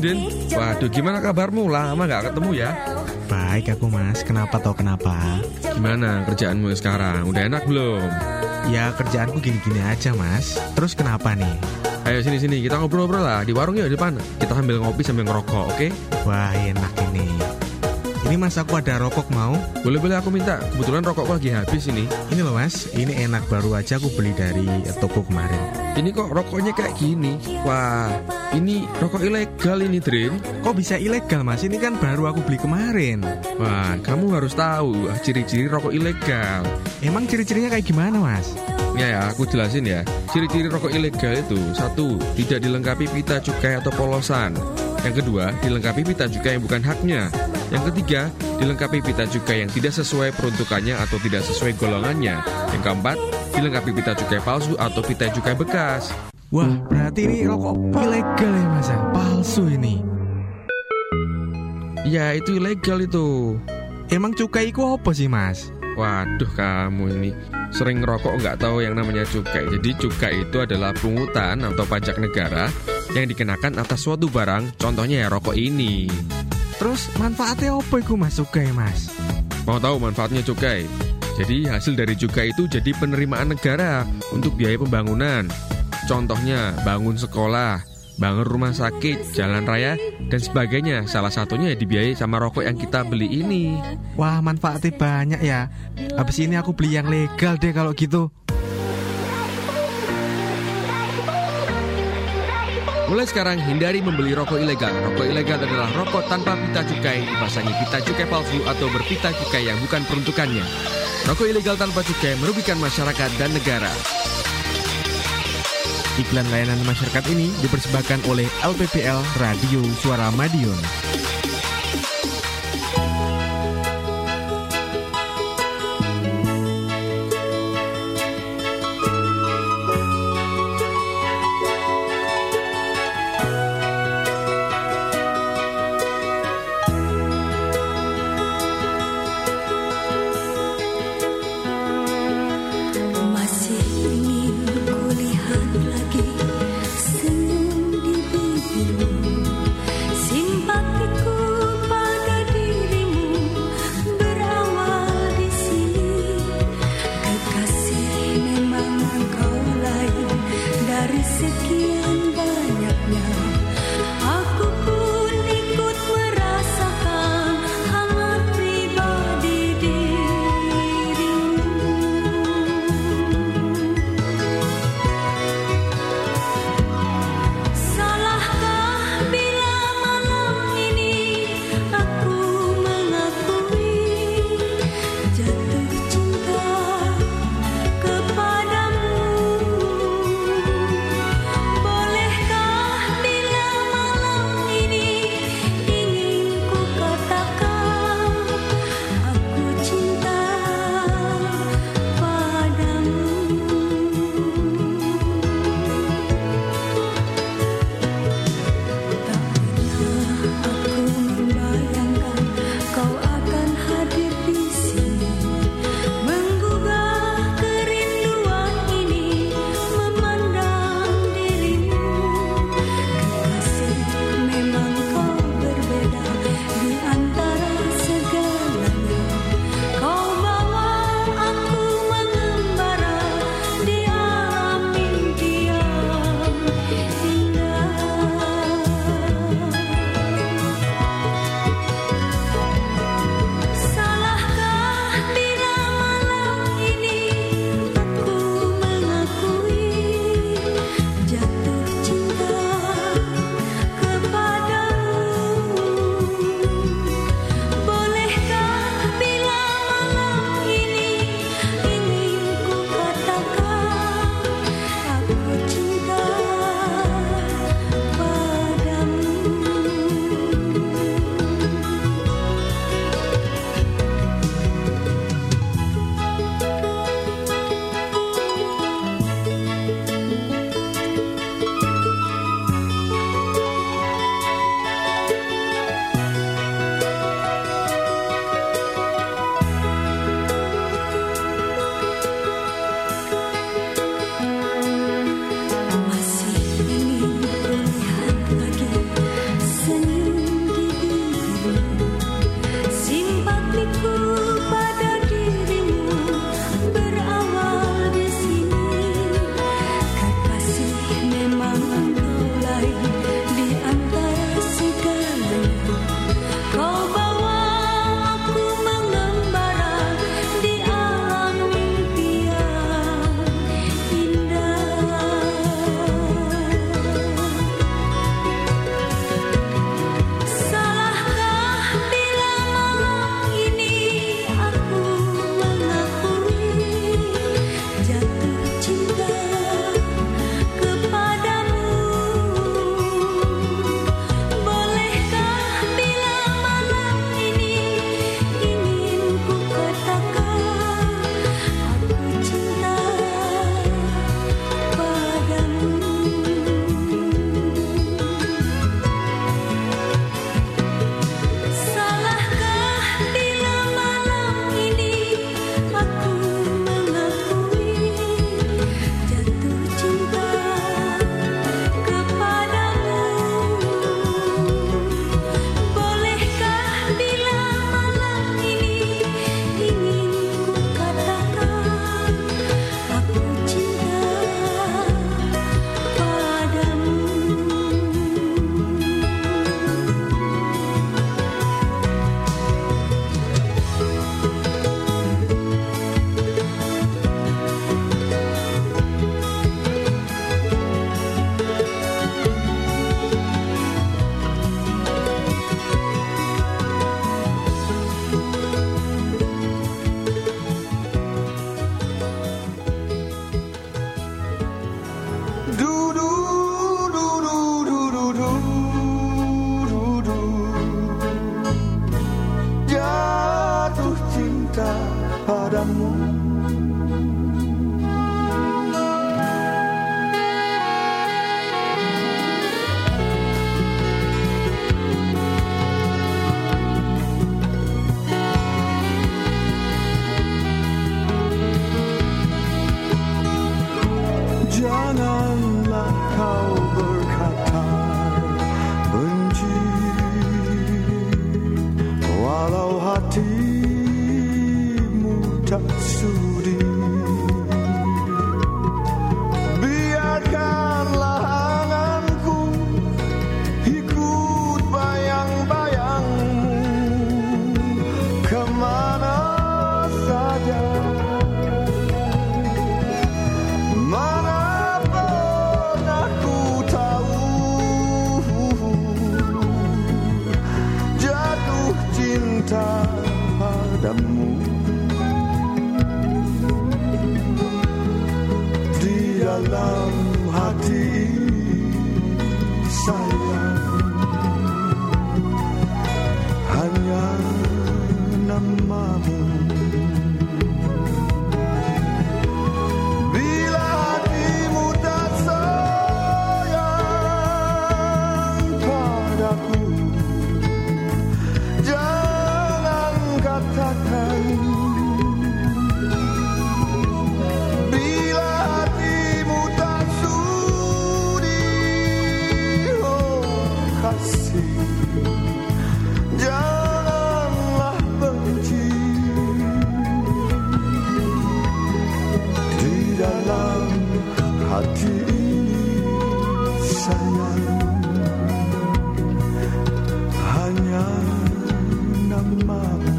Din, waduh gimana kabarmu? Lama gak ketemu ya. Baik aku mas, kenapa toh kenapa? Gimana kerjaanmu sekarang? Udah enak belum? Ya kerjaanku gini-gini aja mas. Terus kenapa nih? Ayo sini-sini, kita ngobrol-ngobrol lah. Di warung yuk depan, kita sambil ngopi sambil ngerokok, oke? Okay? Wah enak ini. Ini mas aku ada rokok mau? Boleh-boleh aku minta, kebetulan rokokku lagi habis ini. Ini loh mas, ini enak baru aja aku beli dari toko kemarin. Ini kok rokoknya kayak gini? Wah, ini rokok ilegal ini, Drin. Kok bisa ilegal, Mas? Ini kan baru aku beli kemarin. Wah, kamu harus tahu ciri-ciri rokok ilegal. Emang ciri-cirinya kayak gimana, Mas? Ya, ya, aku jelasin ya. Ciri-ciri rokok ilegal itu, satu, tidak dilengkapi pita cukai atau polosan. Yang kedua, dilengkapi pita cukai yang bukan haknya. Yang ketiga, dilengkapi pita cukai yang tidak sesuai peruntukannya atau tidak sesuai golongannya. Yang keempat, dilengkapi pita cukai palsu atau pita cukai bekas. Wah, berarti ini rokok ilegal ya mas, palsu ini. Ya, itu ilegal itu. Emang cukai ku apa sih mas? Waduh kamu ini. sering ngerokok nggak tahu yang namanya cukai. Jadi cukai itu adalah pungutan atau pajak negara yang dikenakan atas suatu barang, contohnya ya rokok ini. Terus manfaatnya apa itu mas cukai mas? Mau tahu manfaatnya cukai? Jadi hasil dari cukai itu jadi penerimaan negara untuk biaya pembangunan. Contohnya bangun sekolah, bangun rumah sakit, jalan raya, dan sebagainya. Salah satunya dibiayai sama rokok yang kita beli ini. Wah manfaatnya banyak ya. Habis ini aku beli yang legal deh kalau gitu. Mulai sekarang hindari membeli rokok ilegal. Rokok ilegal adalah rokok tanpa pita cukai, dipasangi pita cukai palsu atau berpita cukai yang bukan peruntukannya. Rokok ilegal tanpa cukai merugikan masyarakat dan negara. Iklan layanan masyarakat ini dipersembahkan oleh L P P L Radio Suara Madiun. Terima dalam hati saya hanya namamu. Bila hatimu tak sayang padaku, jangan katakan. Janganlah benci. Di dalam hati saya hanya namamu.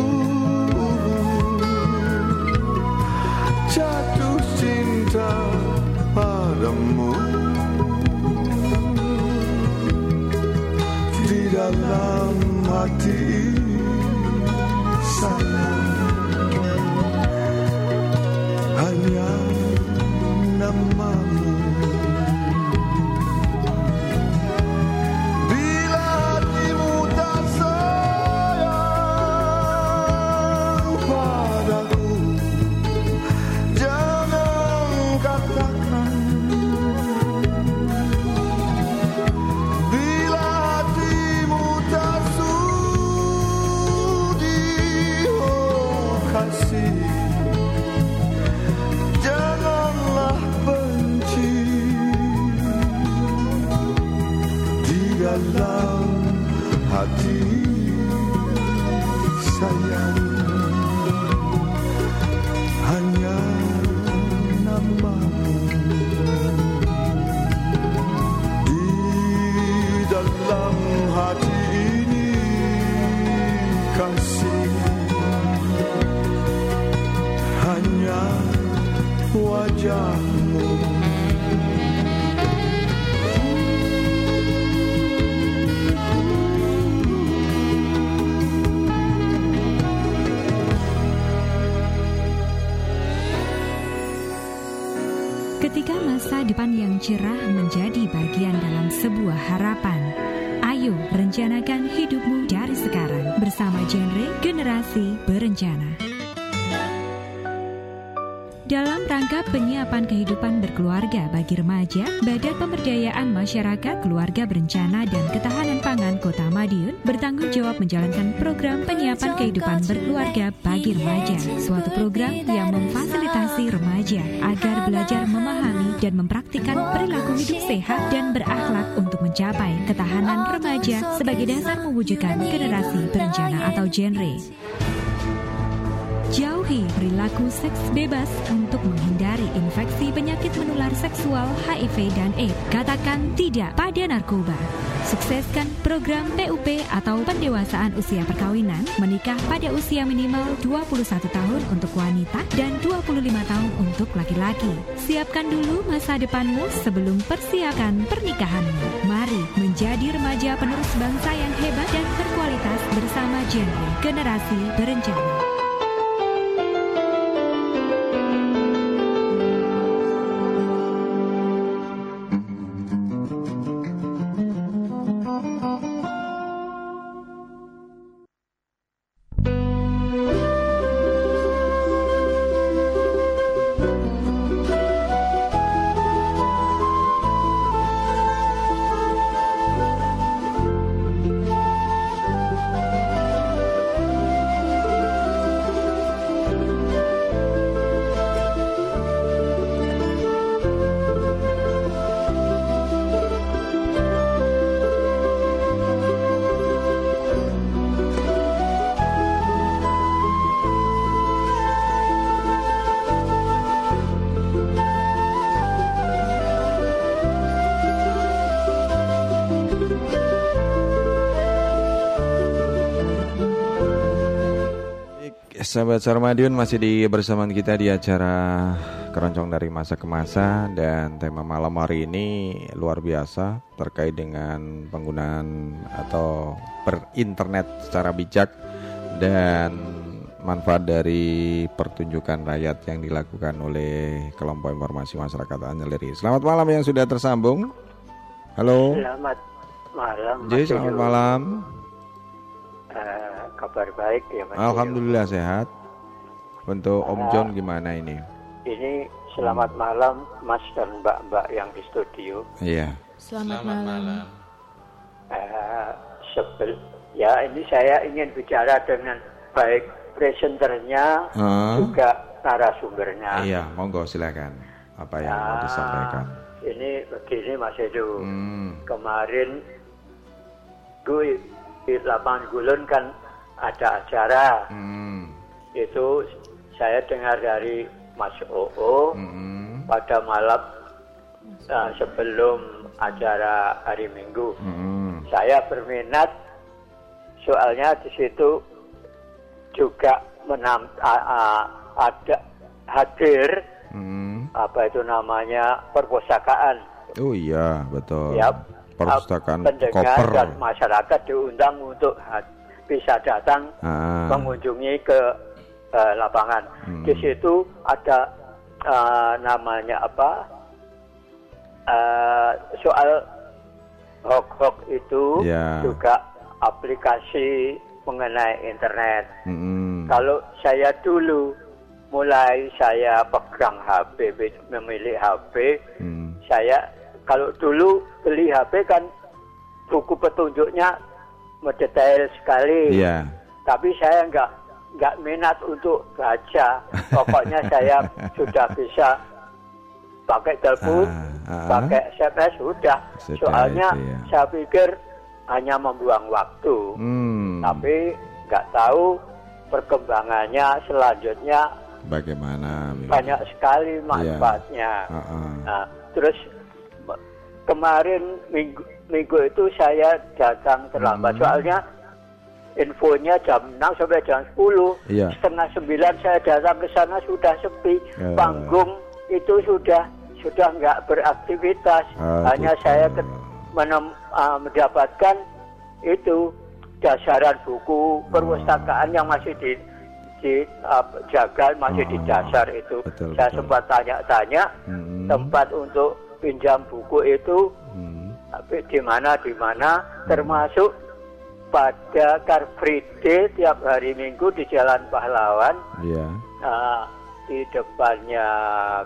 Di dalam hati saya hanya namamu. Bila hatimu tak sayang padaku, jangan katakan. Janganlah benci. Di dalam hati saya hanya namamu. Di dalam hati ini kasih hanya wajahmu. Ketika masa depan yang cerah menjadi bagian dalam sebuah harapan, ayo rencanakan hidupmu dari sekarang bersama genre Generasi Berencana. Dalam rangka penyiapan kehidupan berkeluarga bagi remaja, Badan Pemberdayaan Masyarakat, Keluarga Berencana, dan Ketahanan Pangan Kota Madiun bertanggung jawab menjalankan program penyiapan kehidupan berkeluarga bagi remaja, suatu program yang memfasilitasi remaja agar belajar memahami dan mempraktikkan perilaku hidup sehat dan berakhlak untuk mencapai ketahanan remaja sebagai dasar mewujudkan generasi berencana atau genre. Jauhi perilaku seks bebas untuk menghindari infeksi penyakit menular seksual H I V dan AIDS. Katakan tidak pada narkoba. Sukseskan program P U P atau pendewasaan usia perkawinan, menikah pada usia minimal dua puluh satu tahun untuk wanita dan dua puluh lima tahun untuk laki-laki. Siapkan dulu masa depanmu sebelum persiapkan pernikahanmu. Mari menjadi remaja penerus bangsa yang hebat dan berkualitas bersama genre Generasi Berencana. Sahabat Sarmadion, masih di bersamaan kita di acara Keroncong dari Masa ke Masa. Dan tema malam hari ini luar biasa terkait dengan penggunaan atau berinternet secara bijak dan manfaat dari pertunjukan rakyat yang dilakukan oleh kelompok informasi masyarakat Anjeleri. Selamat malam yang sudah tersambung. Halo. Selamat malam. Jadi selamat malam. Uh, kabar baik ya Mas. Alhamdulillah Juru. Sehat. Untuk uh, Om John gimana ini? Ini selamat malam Mas dan Mbak-mbak yang di studio. Iya. Selamat, selamat malam. Uh, sebel- ya ini saya ingin bicara dengan baik presenternya uh. juga narasumbernya. Iya, monggo silakan. Apa yang uh, mau disampaikan? Ini begini Mas Edu. Hmm. Kemarin gue di lapangan Gulun kan ada acara. Hmm. Itu saya dengar dari Mas O O hmm. pada malam uh, sebelum acara hari Minggu. Hmm. Saya berminat soalnya di situ juga menam, uh, uh, ada hadir hmm. apa itu namanya perpustakaan. Oh iya betul. Yap. Perpustakaan pendengar koper. Dan masyarakat diundang untuk bisa datang ah. mengunjungi ke uh, lapangan. Hmm. Di situ ada uh, namanya apa uh, soal hoax-hoax itu yeah. juga aplikasi mengenai internet. Hmm. Kalau saya dulu mulai saya pegang H P, memilih H P, hmm. saya kalau dulu beli H P kan buku petunjuknya mendetail sekali. Yeah. Tapi saya enggak enggak minat untuk baca. Pokoknya saya sudah bisa pakai telepon, ah, ah, pakai S M S sudah. Soalnya itu, ya. Saya pikir hanya membuang waktu. Hmm. Tapi enggak tahu perkembangannya selanjutnya bagaimana. Banyak sekali manfaatnya. Yeah. Uh-uh. Nah, terus kemarin minggu, minggu itu saya datang terlambat. Hmm. Soalnya infonya jam enam sampai jam sepuluh. Iya. setengah sembilan saya datang ke sana sudah sepi. Uh. Panggung itu sudah sudah enggak beraktivitas. Uh, Hanya betul. saya ke, menem, uh, mendapatkan itu dasaran buku perpustakaan uh. yang masih di dijaga, uh, masih uh. di dasar itu. Betul, saya betul. sempat tanya-tanya hmm. tempat untuk pinjam buku itu hmm. di mana di mana hmm. termasuk pada Car Free Day tiap hari Minggu di Jalan Pahlawan yeah. uh, di depannya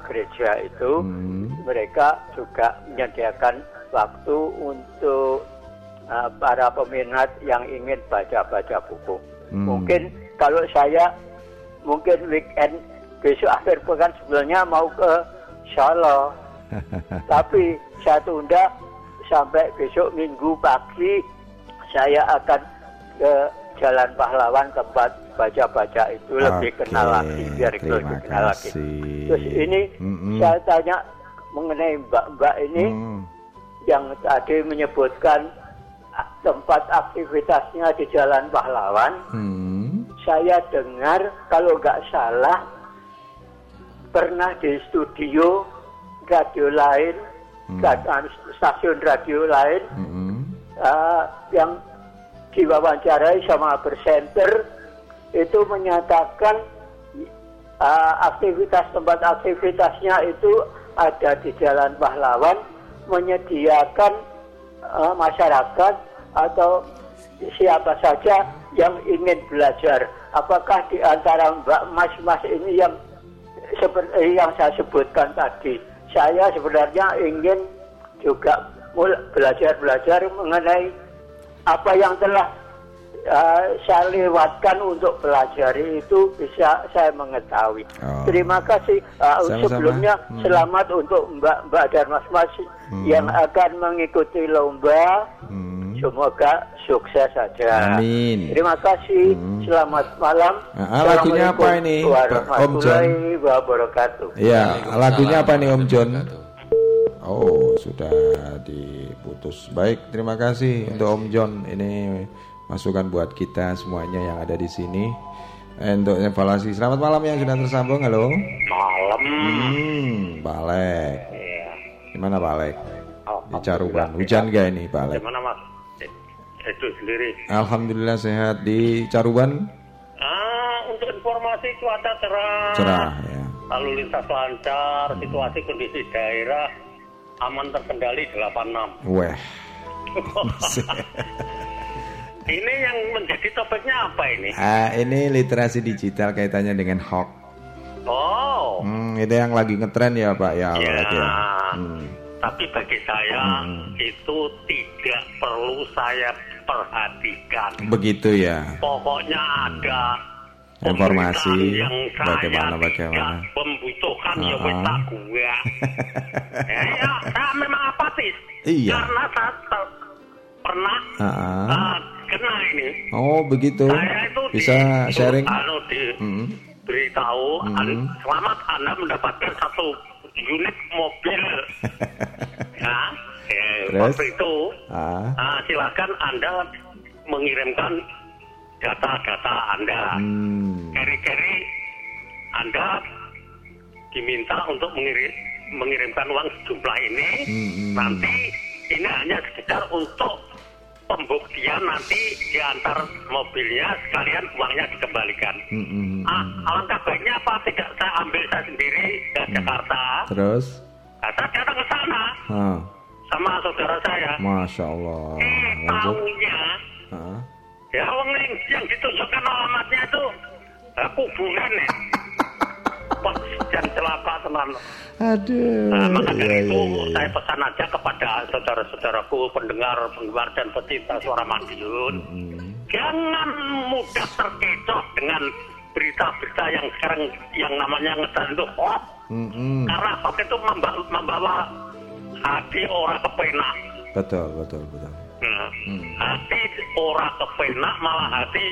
gereja itu hmm. mereka juga menyediakan waktu untuk uh, para peminat yang ingin baca-baca buku. Hmm. Mungkin kalau saya mungkin weekend besok akhir pekan sebelumnya mau ke Solo. Tapi saya tunda sampai besok Minggu pagi saya akan ke Jalan Pahlawan tempat baca-baca itu okay. lebih kenal lagi biar itu lebih kenal lagi. Terus ini mm-hmm. saya tanya mengenai mbak-mbak ini mm. yang tadi menyebutkan tempat aktivitasnya di Jalan Pahlawan. Mm. Saya dengar kalau nggak salah pernah di studio radio lain, hmm. stasiun radio lain hmm. uh, yang diwawancarai sama presenter itu menyatakan uh, aktivitas tempat aktivitasnya itu ada di Jalan Pahlawan, menyediakan uh, masyarakat atau siapa saja yang ingin belajar. Apakah di antara mbak mas-mas ini yang seperti yang saya sebutkan tadi? Saya sebenarnya ingin juga belajar-belajar mengenai apa yang telah uh, saya lewatkan untuk pelajari itu bisa saya mengetahui. Oh. Terima kasih. Uh, sebelumnya hmm. selamat untuk mbak-mbak dan mas-mas hmm. yang akan mengikuti lomba. Hmm. Semoga sukses saja. Amin. Terima kasih. Hmm. Selamat malam. Nah, lagunya apa ini, Om John? Ya, lagunya apa nih, Om John? Oh, sudah diputus. Baik, terima kasih untuk Om John. Ini masukan buat kita semuanya yang ada di sini. Endoknya balasi. Selamat malam yang sudah tersambung. Halo. Malam. Hmm, Balek. Iya. Gimana Balek? Oh, di Caruban. Hujan enggak ini Balek? Gimana Mas? Itu sendiri. Alhamdulillah sehat di Caruban. Ah, untuk informasi cuaca cerah. Cerah ya. Lalu lintas lancar, hmm. situasi kondisi daerah aman terkendali delapan puluh enam. Weh. Ini yang menjadi topiknya apa ini? Ah, ini literasi digital kaitannya dengan hoax. Oh. Hmm, itu yang lagi ngetren ya Pak ya. Ya. ya. Hmm. Tapi bagi saya hmm. itu tidak perlu saya perhatikan. Begitu ya. Pokoknya ada hmm. informasi yang bagaimana bagaimana. Membutuhkan uh-huh. ya kita gua. eh, ya, saya memang apatis. Iya. Karena saya ter- pernah uh-huh. uh, kena ini. Oh begitu. Saya itu bisa di, sharing. Anu diberitahu, mm. anu, selamat Anda mendapatkan satu unit mobil. Ya, eh, waktu itu uh. Uh, silakan Anda mengirimkan data-data Anda. Mm. Keri-keri Anda diminta untuk mengirim, mengirimkan uang sejumlah ini. Mm. Nanti ini hanya sekedar untuk pembuktian nanti diantar mobilnya sekalian uangnya dikembalikan. Mm-hmm. Ah, alangkah baiknya apa tidak saya ambil saya sendiri ke mm. Jakarta. Terus? Saya datang ke sana huh. sama saudara saya. Masya Allah. Eh, tahunya huh? ya wong yang ditunjukkan alamatnya itu eh, kuburan ya. Pas jam celaka teman. Aduh. Nah, maka dari itu iya, iya. saya pesan aja kepada saudara-saudaraku pendengar, pendengar dan pecinta Suara Madiun, mm-hmm. jangan mudah terkecoh dengan berita-berita yang sekarang yang namanya ngetan itu hoax. Mm-hmm. Karena hoax itu membawa, membawa hati orang kepena. Betul, betul, betul. Nah, mm. hati orang kepena malah hati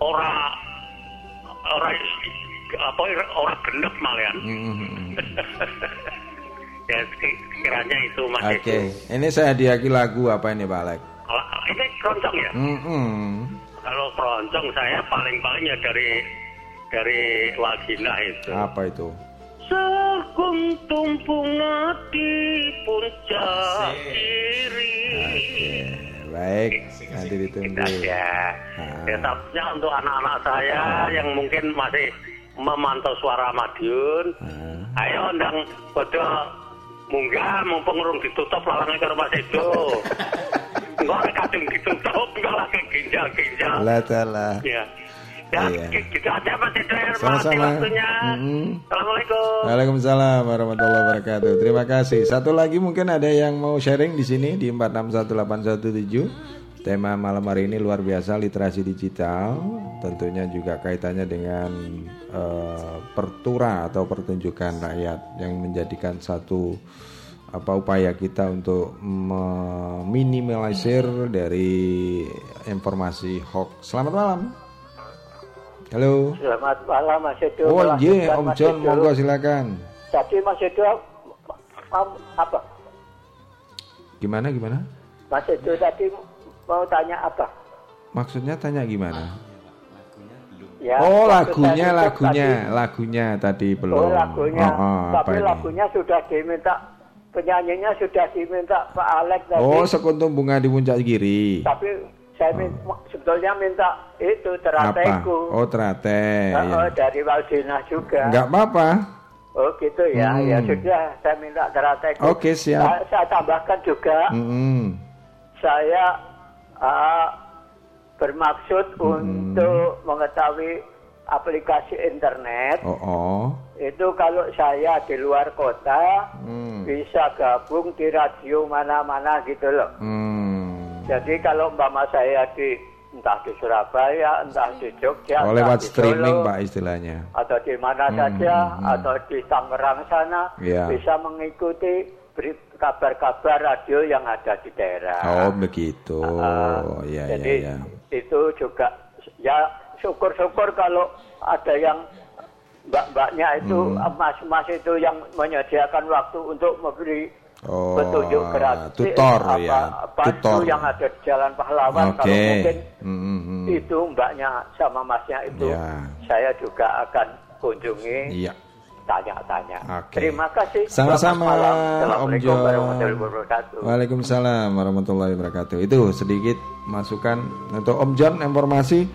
orang orang apa orang gendut malian. Mm-hmm. Ya kiranya itu Mas. Oke, okay. Ini saya hadiahi lagu apa ini Pak Alek? Ini keroncong ya? Mm-hmm. Kalau keroncong saya paling-paling ya dari dari Wagina itu. Apa itu? Sekuntum bunga di puncak kiri. Oke. Baik, nanti ditunggu. Ya, tetapnya nah. untuk anak-anak saya nah. yang mungkin masih memantau Suara Madiun, nah. ayo ndang padha munggah mumpung urung ditutup lawange karo Mas Edo. Engko kadung ditutup engko lagi ginjal-ginjal. Lah talah. Ya. Ya, kita aja Mas Edo waktunya. Mm-hmm. Assalamualaikum. Waalaikumsalam warahmatullahi wabarakatuh. Terima kasih. Satu lagi mungkin ada yang mau sharing di sini di empat enam satu delapan satu tujuh. Tema malam hari ini luar biasa, literasi digital. Tentunya juga kaitannya dengan uh, pertura atau pertunjukan rakyat yang menjadikan satu apa upaya kita untuk meminimalisir dari informasi hoax. Selamat malam. Halo. Selamat malam Mas Edo. Oh iya, yeah, Om John, monggo silakan. Tadi Mas Edo apa? Gimana gimana? Mas Edo tadi mau tanya apa? Maksudnya tanya gimana? Ya, oh lagunya lagunya tadi, lagunya tadi belum. Oh lagunya, oh, oh, tapi lagunya ini? Sudah diminta penyanyinya sudah diminta Pak Alek tadi. Oh sekuntum bunga di puncak kiri. Tapi saya oh. minta, sebetulnya minta itu terateku. Apa? Oh terate. Oh, ya. Dari Waldina juga. Enggak apa-apa. Oh gitu ya, hmm. ya sudah saya minta terateku. Oke okay, siap. Saya, saya tambahkan juga. Hmm. Saya Uh, bermaksud mm-hmm. untuk mengetahui aplikasi internet. Oh, oh. Itu kalau saya di luar kota mm. bisa gabung di radio mana-mana gitu loh. Mm. Jadi kalau umpama saya di entah di Surabaya, entah di Jogja, oh, lewat streaming Pak istilahnya. Atau di mana mm-hmm. saja, atau di Tangerang sana yeah. bisa mengikuti beri kabar-kabar radio yang ada di daerah. Oh begitu. Uh, ya, jadi ya, ya. Itu juga ya syukur-syukur kalau ada yang mbak-mbaknya itu, hmm. mas-mas itu yang menyediakan waktu untuk memberi Oh, petunjuk gratis, tutor apa, ya, tutor yang ada di Jalan Pahlawan. Okay. Kalau mungkin mm-hmm. itu mbaknya sama masnya itu, yeah. saya juga akan kunjungi, yeah. tanya-tanya. Okay. Terima kasih. Sama-sama. Om Jo. Waalaikumsalam warahmatullahi wabarakatuh. Itu sedikit masukan untuk Om John, informasi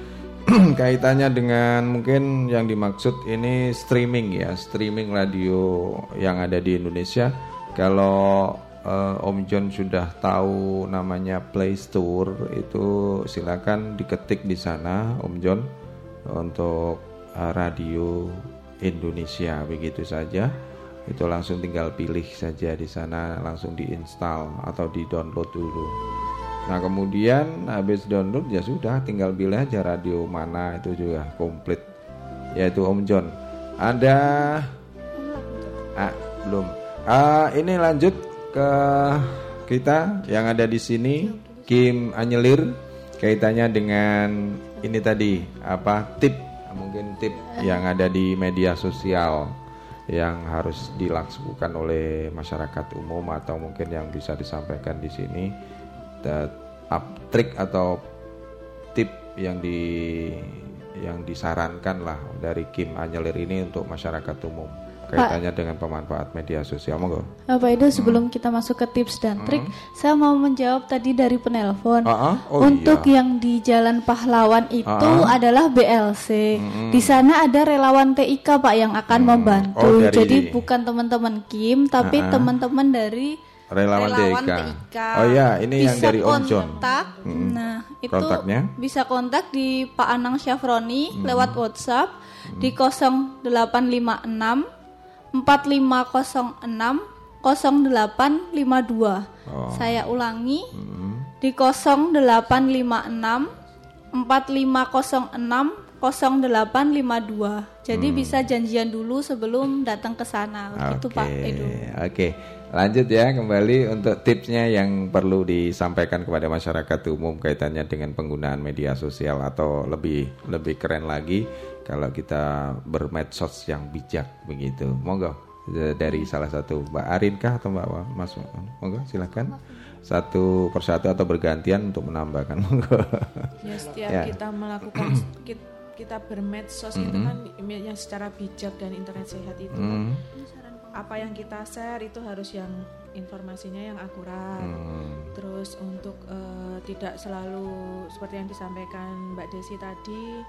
kaitannya dengan mungkin yang dimaksud ini streaming ya, streaming radio yang ada di Indonesia. Kalau uh, Om John sudah tahu namanya Play Store, itu silakan diketik di sana Om John untuk uh, radio Indonesia, begitu saja. Itu langsung tinggal pilih saja di sana, langsung diinstal atau di-download dulu. Nah, kemudian habis download ya sudah tinggal pilih aja radio mana, itu juga komplit. Yaitu Om John. Ada ah, belum. Uh, ini lanjut ke kita yang ada di sini, Kim Anyelir, kaitannya dengan ini tadi apa tip, mungkin tip yang ada di media sosial yang harus dilakukan oleh masyarakat umum atau mungkin yang bisa disampaikan di sini, the, up, trik atau tip yang di yang disarankan lah dari Kim Anyelir ini untuk masyarakat umum. Kaitannya Pak, dengan pemanfaat media sosial, monggo. Pak Edo, sebelum hmm. kita masuk ke tips dan trik, hmm. saya mau menjawab tadi dari penelpon. Uh-huh. Oh, untuk iya. yang di Jalan Pahlawan itu uh-huh. adalah B L C. Hmm. Di sana ada relawan T I K Pak yang akan hmm. membantu. Oh, dari... Jadi bukan teman-teman Kim, tapi uh-huh. teman-teman dari relawan, relawan T I K. T I K. Oh iya, ini bisa yang dari Om John. Hmm. Nah, itu kontaknya bisa kontak di Pak Anang Syafroni hmm. lewat WhatsApp hmm. di nol delapan lima enam empat lima nol enam nol delapan lima dua. Oh. Saya ulangi hmm. di nol delapan lima enam empat lima nol enam nol delapan lima dua. Jadi hmm. bisa janjian dulu sebelum datang ke sana. Okay. Gitu Pak Edo. Oke. Okay. Lanjut ya, kembali untuk tipsnya yang perlu disampaikan kepada masyarakat umum kaitannya dengan penggunaan media sosial, atau lebih lebih keren lagi kalau kita bermedsos yang bijak, begitu. Monggo dari salah satu Mbak Arin kah atau Mbak Mas, monggo silakan satu persatu atau bergantian untuk menambahkan, monggo. Ya, setiap ya. kita melakukan kita bermedsos mm-hmm. itu kan yang secara bijak dan internet sehat itu mm-hmm. kan. Apa yang kita share itu harus yang informasinya yang akurat. hmm. Terus untuk uh, tidak selalu seperti yang disampaikan Mbak Desi tadi,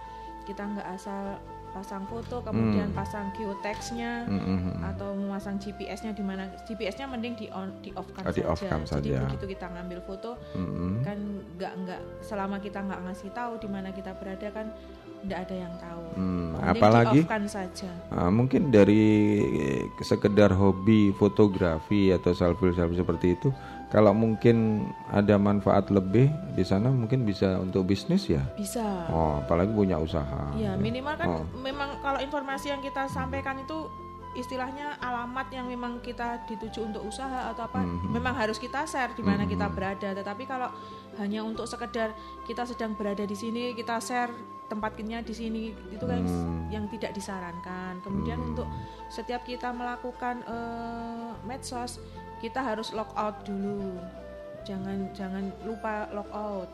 kita nggak asal pasang foto kemudian hmm. pasang geotagsnya hmm. atau memasang G P S-nya, di mana G P S-nya mending di on, di off-kan oh, saja. Jadi saja. Begitu kita ngambil foto hmm. kan nggak nggak selama kita nggak ngasih tahu di mana kita berada kan tidak ada yang tahu. Hmm, apalagi saja. Uh, mungkin dari sekedar hobi fotografi atau selfie-selfie seperti itu, kalau mungkin ada manfaat lebih di sana mungkin bisa untuk bisnis ya. Bisa. Oh, apalagi punya usaha. Ya, minimal kan oh. memang kalau informasi yang kita sampaikan itu istilahnya alamat yang memang kita dituju untuk usaha atau apa, mm-hmm. memang harus kita share di mana mm-hmm. kita berada. Tetapi kalau hanya untuk sekedar kita sedang berada di sini, kita share tempatnya di sini, itu kan mm. yang tidak disarankan. Kemudian mm. untuk setiap kita melakukan uh, medsos, kita harus log out dulu. Jangan jangan lupa log out.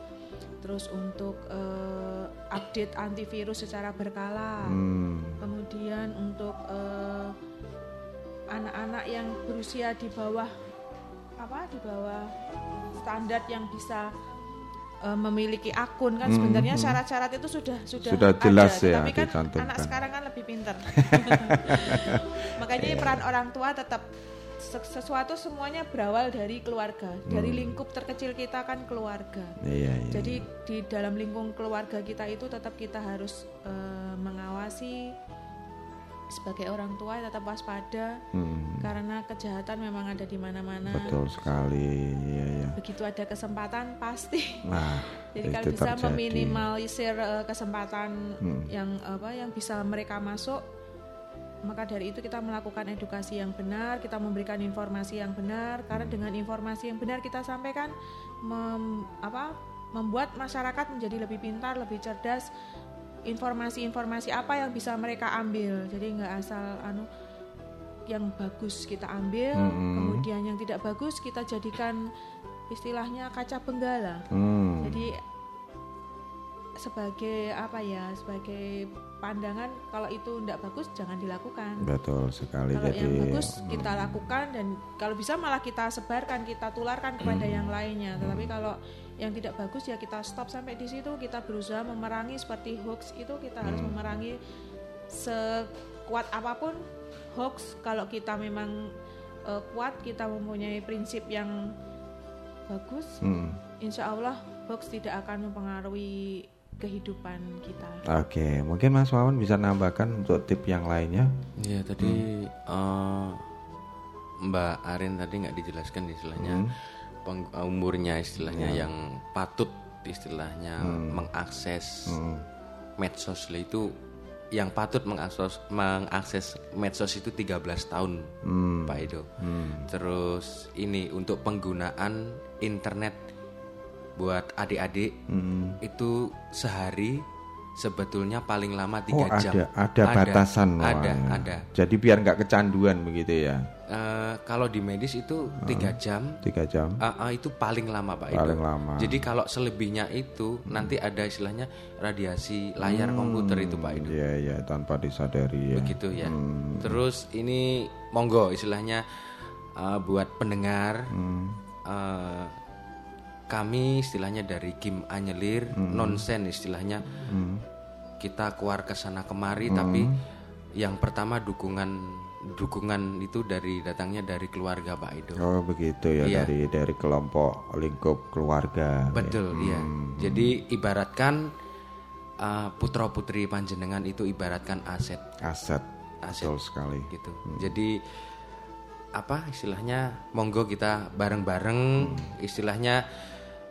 Terus untuk uh, update antivirus secara berkala. Mm. Kemudian untuk uh, anak-anak yang berusia di bawah apa? Di bawah standar yang bisa memiliki akun kan hmm, sebenarnya hmm. syarat-syarat itu sudah sudah, sudah jelas ada. Ya, tapi kan anak sekarang kan lebih pintar. Makanya yeah. peran orang tua tetap sesuatu semuanya berawal dari keluarga, hmm. dari lingkup terkecil kita kan keluarga. Yeah, yeah. Jadi di dalam lingkup keluarga kita itu tetap kita harus uh, mengawasi sebagai orang tua, tetap waspada hmm. karena kejahatan memang ada di mana-mana. Betul sekali, ya, ya. Begitu ada kesempatan pasti. Nah, jadi kalau bisa terjadi. Meminimalisir uh, kesempatan hmm. yang apa yang bisa mereka masuk, maka dari itu kita melakukan edukasi yang benar, kita memberikan informasi yang benar. Karena dengan informasi yang benar kita sampaikan, mem, apa, membuat masyarakat menjadi lebih pintar, lebih cerdas. Informasi-informasi apa yang bisa mereka ambil. Jadi nggak asal anu yang bagus kita ambil, hmm. kemudian yang tidak bagus kita jadikan istilahnya kaca benggala. Hmm. Jadi sebagai apa ya, sebagai pandangan kalau itu tidak bagus jangan dilakukan. Betul sekali. Kalau jadi, yang bagus kita hmm. lakukan dan kalau bisa malah kita sebarkan, kita tularkan kepada hmm. yang lainnya. Tetapi hmm. kalau yang tidak bagus ya kita stop sampai di situ. Kita berusaha memerangi seperti hoax itu, kita hmm. harus memerangi sekuat apapun hoax. Kalau kita memang uh, kuat, kita mempunyai prinsip yang bagus, hmm. insya Allah hoax tidak akan mempengaruhi kehidupan kita. Oke, mungkin Mas Wawan bisa nambahkan untuk tip yang lainnya. Iya, tadi hmm. uh, Mbak Arin tadi nggak dijelaskan istilahnya hmm. peng- umurnya istilahnya ya. Yang patut istilahnya hmm. mengakses hmm. medsos itu, yang patut mengakses mengakses medsos itu tiga belas tahun hmm. Pak Edo. Hmm. Terus ini untuk penggunaan internet buat adik-adik hmm. itu sehari sebetulnya paling lama tiga oh, jam. Ada, ada batasan ada, ada, ada. Jadi biar nggak kecanduan begitu ya. Uh, kalau di medis itu tiga uh, jam. Tiga jam. Uh, uh, itu paling lama Pak. Paling itu. lama. Jadi kalau selebihnya itu hmm. nanti ada istilahnya radiasi layar hmm, komputer itu Pak Edo. Iya iya, tanpa disadari ya. Begitu ya. Hmm. Terus ini monggo istilahnya uh, buat pendengar. Hmm. Uh, Kami istilahnya dari Kim Anyelir, mm. nonsen istilahnya mm. kita keluar kesana kemari, mm. tapi yang pertama dukungan dukungan itu dari datangnya dari keluarga Pak Edo. Oh begitu ya, iya. dari dari kelompok lingkup keluarga. Betul ya. Iya. Mm. Jadi ibaratkan uh, putra putri panjenengan itu ibaratkan aset. Aset. Aset. Betul sekali. Gitu. Mm. Jadi apa istilahnya monggo kita bareng bareng mm. istilahnya.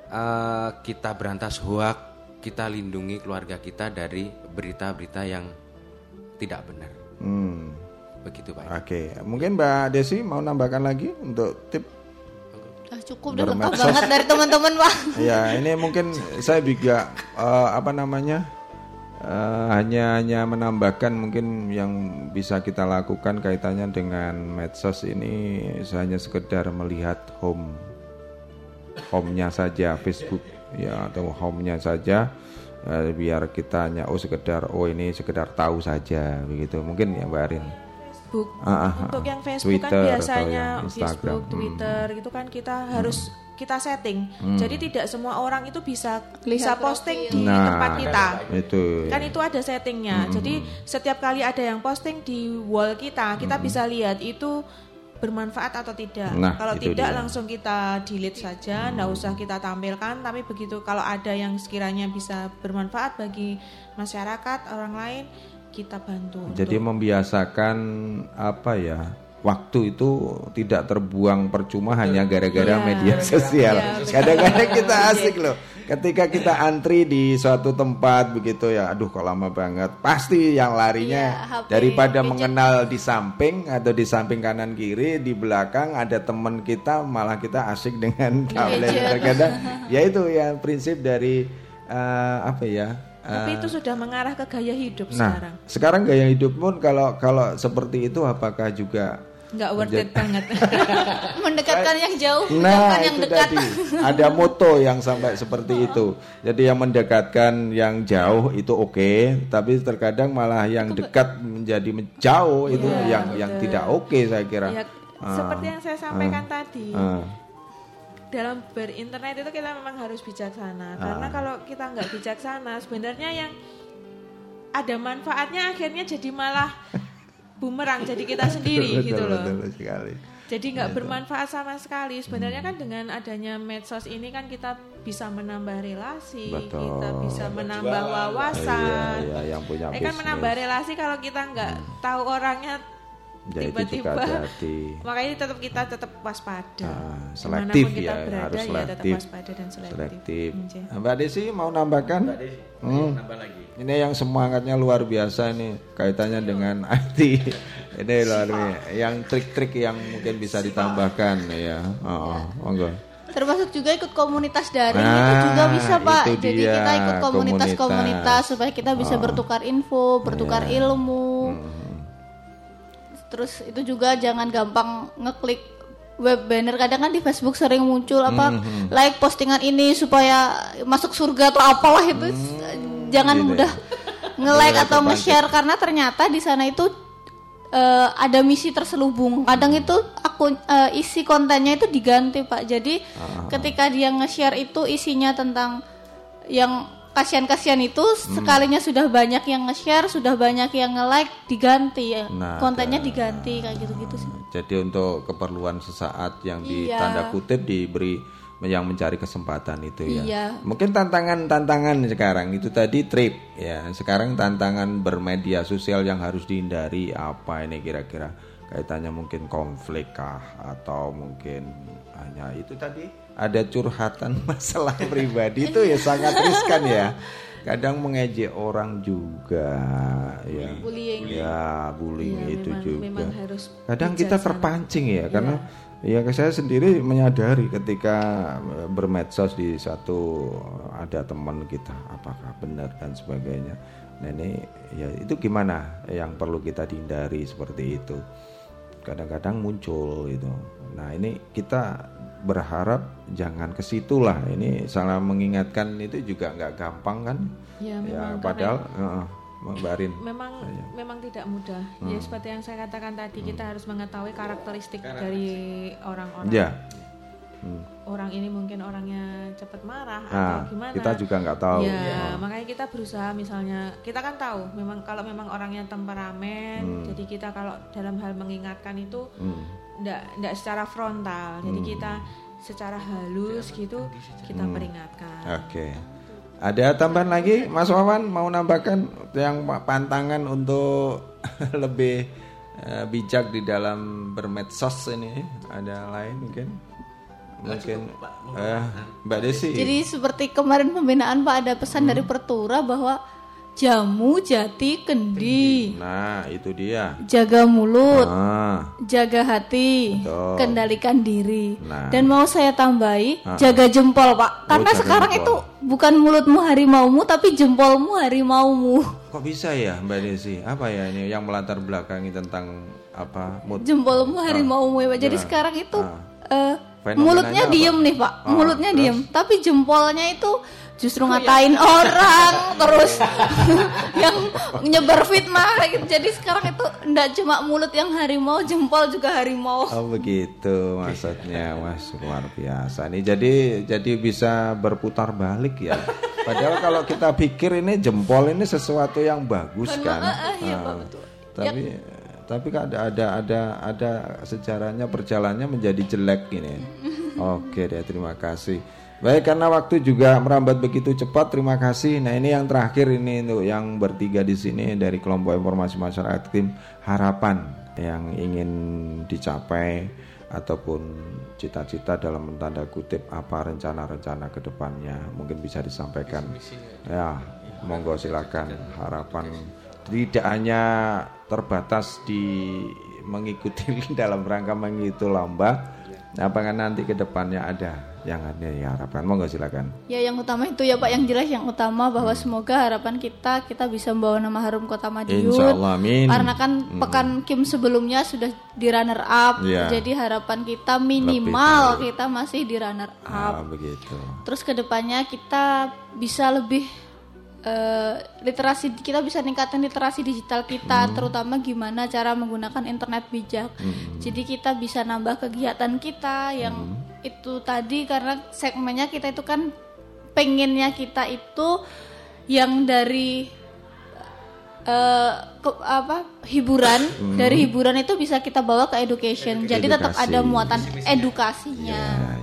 Uh, kita berantas hoaks, kita lindungi keluarga kita dari berita-berita yang tidak benar. Hmm. Begitu Pak. Oke, okay. Mungkin Mbak Desi mau nambahkan lagi untuk tip. Ah, cukup udah lengkap banget dari teman-teman Pak. Ya, ini mungkin saya juga uh, apa namanya? Uh, hanya hanya menambahkan mungkin yang bisa kita lakukan kaitannya dengan medsos ini hanya sekedar melihat home home-nya saja, Facebook ya atau home-nya saja eh, biar kita hanya oh sekedar oh ini sekedar tahu saja begitu mungkin ya Mbak Arin. Facebook ah, untuk ah, yang Facebook Twitter, kan biasanya Facebook, Twitter hmm. gitu kan kita harus hmm. kita setting. Hmm. Jadi tidak semua orang itu bisa bisa posting di nah, tempat kita. Itu. Kan itu ada settingnya. Hmm. Jadi setiap kali ada yang posting di wall kita, kita hmm. bisa lihat itu bermanfaat atau tidak. Nah, kalau tidak dia. langsung kita delete saja, enggak hmm. usah kita tampilkan, tapi begitu kalau ada yang sekiranya bisa bermanfaat bagi masyarakat, orang lain, kita bantu. Jadi untuk membiasakan apa ya? Waktu itu tidak terbuang percuma hanya gara-gara ya, media sosial. Ya, kadang-kadang kita asik loh. Ketika kita antri di suatu tempat begitu ya, aduh kok lama banget. Pasti yang larinya ya, H P, daripada gadget. Mengenal di samping atau di samping kanan kiri, di belakang ada teman kita, malah kita asik dengan tablet. Terkadang ya itu ya prinsip dari uh, apa ya? Tapi itu sudah mengarah ke gaya hidup nah, sekarang. Sekarang gaya hidup pun kalau kalau seperti itu apakah juga nggak worth it banget. Mendekatkan yang jauh, nah, yang dekat. Tadi. Ada moto yang sampai seperti itu. Jadi yang mendekatkan yang jauh itu oke, okay, tapi terkadang malah yang dekat menjadi jauh itu ya, yang betul. yang tidak oke okay, saya kira. Ya, ah, seperti yang saya sampaikan ah, tadi. Ah. Dalam berinternet itu kita memang harus bijaksana ah. karena kalau kita nggak bijaksana sebenarnya yang ada manfaatnya akhirnya jadi malah bumerang jadi kita sendiri. Betul, gitu betul, loh betul sekali. Jadi nggak bermanfaat sama sekali sebenarnya hmm. kan dengan adanya medsos ini kan kita bisa menambah relasi. Betul. Kita bisa menambah wawasan iya, iya, yang punya eh, kan menambah relasi kalau kita nggak hmm. tahu orangnya. Jadi tiba-tiba, makanya tetap kita tetap waspada. Nah, selektif kita ya, berada, harus selektif. Ya, waspada dan selektif. selektif. Mbak Desi mau nambahkan? Mbak Desi, hmm. nambah lagi. Ini yang semangatnya luar biasa nih, kaitannya Sio. dengan I T. Ini luar biasa. Yang trik-trik yang mungkin bisa Sio. ditambahkan ya. Oh, monggo. Oh. Termasuk juga ikut komunitas daring nah, itu juga bisa Pak. Jadi dia, kita ikut komunitas-komunitas komunitas, supaya kita bisa oh. bertukar info, bertukar yeah. ilmu. Hmm. Terus itu juga jangan gampang ngeklik web banner, kadang kan di Facebook sering muncul apa mm-hmm. like postingan ini supaya masuk surga atau apalah itu. Mm-hmm. Jangan gitu mudah ya. Nge-like atau nge-share karena ternyata di sana itu uh, ada misi terselubung. Kadang itu akun uh, isi kontennya itu diganti, Pak. Jadi ah. ketika dia nge-share itu isinya tentang yang kasihan-kasihan itu, sekalinya hmm. sudah banyak yang nge-share, sudah banyak yang nge-like, diganti ya. Nah, kontennya ada, diganti kayak gitu-gitu sih. Jadi untuk keperluan sesaat yang iya. ditanda kutip diberi yang mencari kesempatan itu ya. Iya. Mungkin tantangan-tantangan sekarang itu tadi trip ya. Sekarang tantangan bermedia sosial yang harus dihindari apa ini kira-kira? Kaitannya mungkin konflik kah atau mungkin hanya itu tadi ada curhatan masalah pribadi itu ya sangat riskan ya. Kadang mengejek orang juga ya. Bullying. Ya, bullying ya, itu memang, juga. Memang kadang kita terpancing ya, ya karena ya saya sendiri menyadari ketika bermedsos di satu ada teman kita apakah benar dan sebagainya. Nah ini ya itu gimana yang perlu kita hindari seperti itu. Kadang-kadang muncul itu. Nah ini kita berharap jangan ke situ lah. Ini salah mengingatkan itu juga nggak gampang kan? Ya, ya padahal uh, membarin. Memang ya. Memang tidak mudah. Hmm. Ya seperti yang saya katakan tadi hmm. kita harus mengetahui karakteristik Karakteristik. dari orang-orang. Ya. Hmm. Orang ini mungkin orangnya cepat marah nah, atau gimana? Kita juga nggak tahu. Ya, ya, makanya kita berusaha misalnya kita kan tahu memang kalau memang orangnya temperamen, hmm. jadi kita kalau dalam hal mengingatkan itu nggak hmm. nggak secara frontal. Jadi hmm. kita secara halus gitu kita hmm. peringatkan. Oke. Okay. Ada tambahan lagi, Mas Wawan mau nambahkan yang pantangan untuk lebih uh, bijak di dalam bermedsos ini? Ada lain mungkin? Mungkin eh, Mbak Desi. Jadi seperti kemarin pembinaan Pak ada pesan hmm. dari Pertura bahwa jamu jati kendi. Nah itu dia. Jaga mulut, ah. jaga hati, betul. Kendalikan diri. Nah. Dan mau saya tambahi ah. jaga jempol Pak. Karena oh, sekarang jempol. Itu bukan mulutmu harimaumu tapi jempolmu harimaumu. Kok bisa ya Mbak Desi? Apa ya ini yang melatar belakangi tentang apa? Mut- jempolmu harimaumu ya Pak. Jadi nah. sekarang itu. Ah. Uh, Mulutnya diem apa? Nih Pak, oh, mulutnya terus? diem, tapi jempolnya itu justru ngatain oh, iya. orang terus yang nyebar fitnah. Jadi sekarang itu ndak cuma mulut yang harimau, jempol juga harimau. Oh begitu maksudnya, mas luar biasa nih. Jadi jadi bisa berputar balik ya. Padahal kalau kita pikir ini jempol ini sesuatu yang bagus kan. Ah, iya, Pak, betul. Tapi ya. Tapi kan ada ada ada ada sejarahnya perjalannya menjadi jelek ini. Oke deh, terima kasih. Baik, karena waktu juga merambat begitu cepat, terima kasih. Nah ini yang terakhir ini untuk yang bertiga di sini dari kelompok informasi masyarakat tim harapan yang ingin dicapai ataupun cita-cita dalam tanda kutip apa rencana-rencana kedepannya mungkin bisa disampaikan. Ya, monggo silakan harapan. Tidak hanya terbatas di mengikuti dalam rangka mengikuti lomba, apakah nanti ke depannya ada yang ada diharapkan? Monggo silakan. Ya yang utama itu ya Pak, yang jelas yang utama bahwa hmm. semoga harapan kita kita bisa membawa nama harum Kota Madiun. Insyaallah, amin. Karena kan pekan hmm. Kim sebelumnya sudah di runner up, ya. Jadi harapan kita minimal kita masih di runner up. Ah, begitu. Terus kedepannya kita bisa lebih Uh, literasi kita bisa ningkatin literasi digital kita, hmm. terutama gimana cara menggunakan internet bijak. Hmm. Jadi kita bisa nambah kegiatan kita yang hmm. itu tadi karena segmennya kita itu kan pengennya kita itu yang dari uh, ke, apa hiburan hmm. dari hiburan itu bisa kita bawa ke education. Edukasi. Jadi tetap ada muatan edukasinya. Yeah.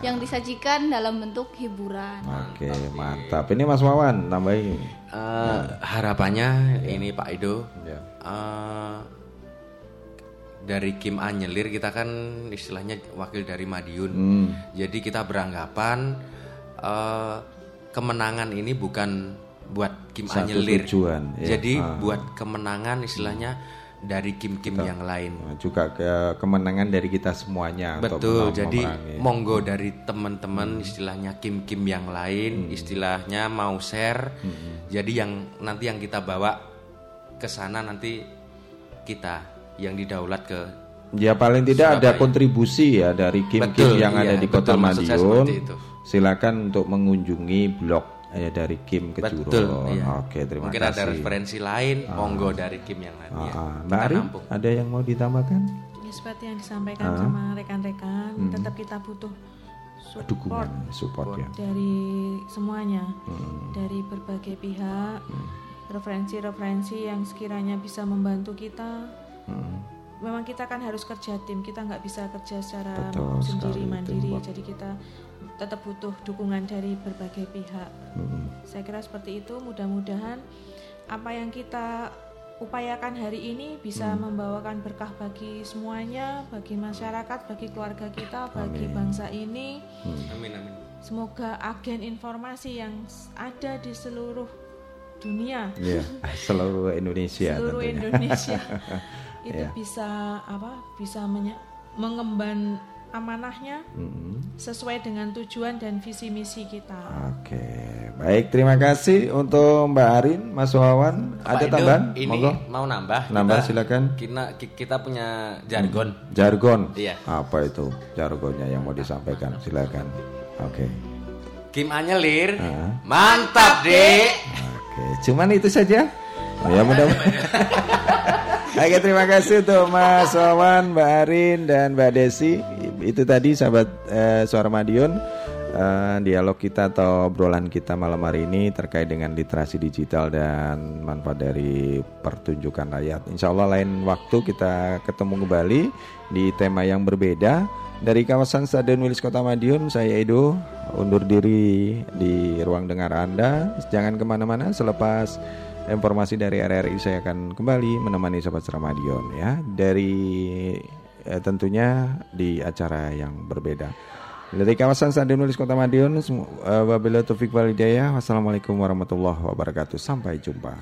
Yang disajikan dalam bentuk hiburan. Oke, mantap. Ini Mas Wawan tambahin. Uh, harapannya yeah. ini Pak Ido yeah. uh, dari Kim Anyelir kita kan istilahnya wakil dari Madiun. Hmm. Jadi kita beranggapan uh, kemenangan ini bukan buat Kim Satu Anyelir. Tujuan, yeah. Jadi uh. buat kemenangan istilahnya. Dari kim-kim kita, yang lain juga ke, kemenangan dari kita semuanya. Betul, untuk jadi memerangi. Monggo dari teman-teman hmm. istilahnya kim-kim yang lain hmm. istilahnya mau share hmm. Jadi yang nanti yang kita bawa ke sana nanti kita yang di Daulat ke ya paling tidak Surabaya. Ada kontribusi ya dari Kim-Kim yang iya, ada di Kota Madiun. Silakan untuk mengunjungi blog ya, dari Kim ke Juro. Iya. Oke, terima Mungkin kasih. Mungkin ada referensi lain, ah. monggo dari Kim yang lain. Ah, ah. Mbak Ari, ada yang mau ditambahkan? Ya, seperti yang disampaikan ah. sama rekan-rekan, hmm. tetap kita butuh support, dukungan, support ya. Dari semuanya, hmm. dari berbagai pihak, hmm. referensi-referensi yang sekiranya bisa membantu kita. Hmm. Memang kita kan harus kerja tim, kita nggak bisa kerja secara Betul, sendiri mandiri, itu. Jadi kita tetap butuh dukungan dari berbagai pihak. Hmm. Saya kira seperti itu. Mudah-mudahan apa yang kita upayakan hari ini bisa hmm. membawakan berkah bagi semuanya, bagi masyarakat, bagi keluarga kita, bagi amin. Bangsa ini. Hmm. Amin, amin. Semoga agen informasi yang ada di seluruh dunia, yeah, seluruh Indonesia, seluruh tentunya. Indonesia. itu yeah. bisa apa bisa menye- mengemban amanahnya mm-hmm. sesuai dengan tujuan dan visi misi kita. Oke, okay. Baik, terima kasih untuk Mbak Arin, Mas Wawan. Ada Pak tambahan? Ini Monggo. Mau nambah? Nambah kita, silakan. Kita, kita punya jargon. Jargon? Iya. Apa itu jargonnya yang mau disampaikan? Silakan. Oke. Okay. Kim anyelir. Ah. Mantap Dek. Oke, okay. Cuman itu saja. Oh, ya mudah-mudahan. Oke, terima kasih untuk Mas Wawan, Mbak Arin, dan Mbak Desi. Itu tadi sahabat eh, Suara Madiun, eh, dialog kita atau obrolan kita malam hari ini terkait dengan literasi digital dan manfaat dari pertunjukan rakyat. Insya Allah lain waktu kita ketemu kembali di tema yang berbeda. Dari kawasan Stadion Wilis Kota Madiun, saya Edo undur diri di ruang dengar Anda. Jangan kemana-mana, selepas informasi dari R R I saya akan kembali menemani sahabat Suara Madiun ya, dari eh, tentunya di acara yang berbeda. Dari kawasan Stadion Wilis Kota Madiun, uh, wabillahi taufiq wal hidayah. Wassalamualaikum warahmatullahi wabarakatuh. Sampai jumpa.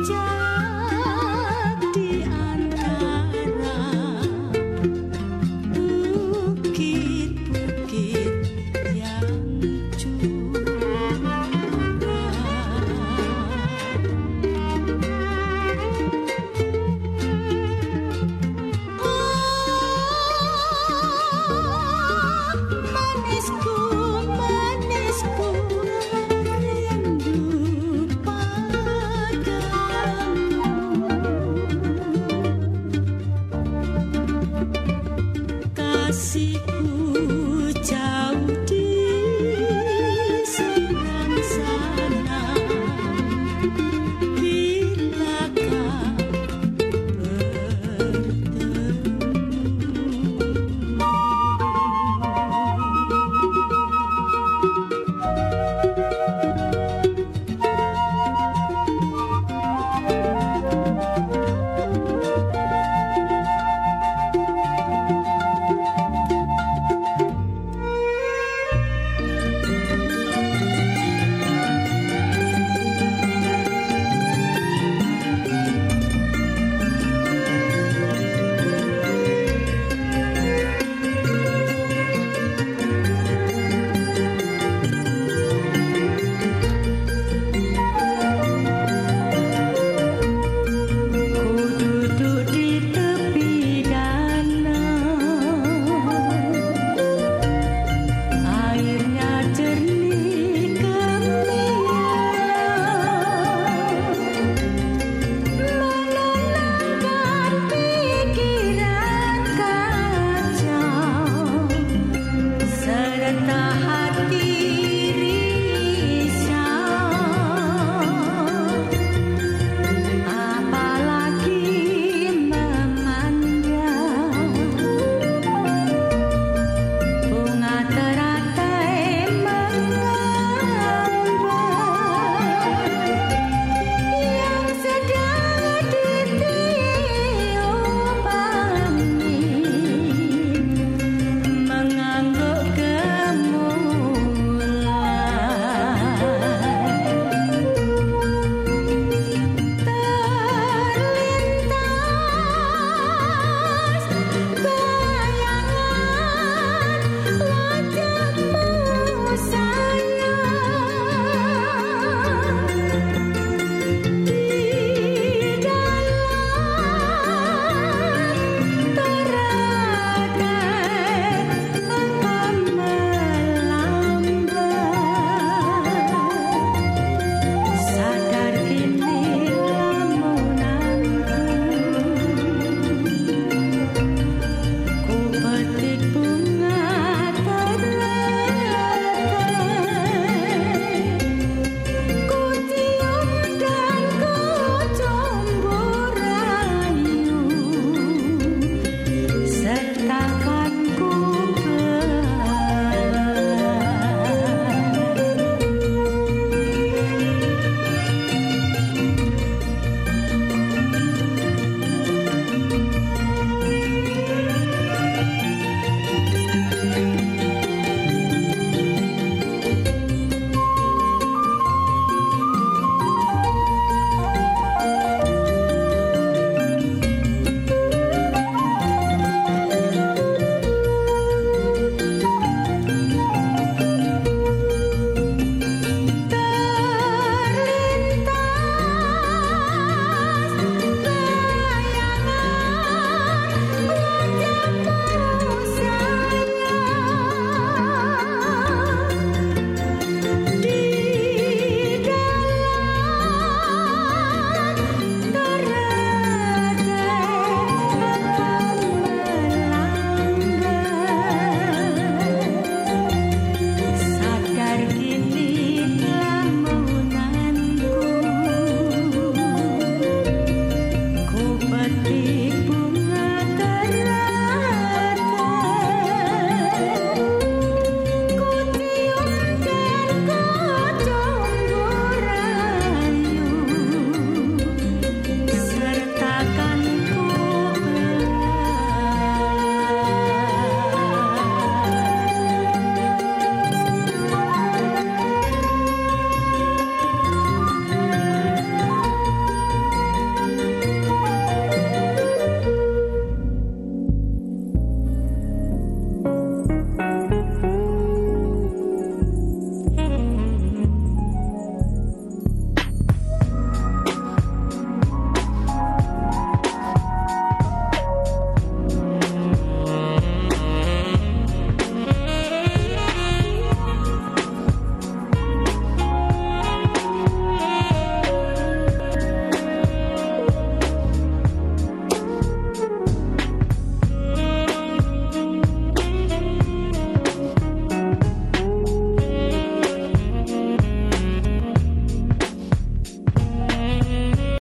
Jauh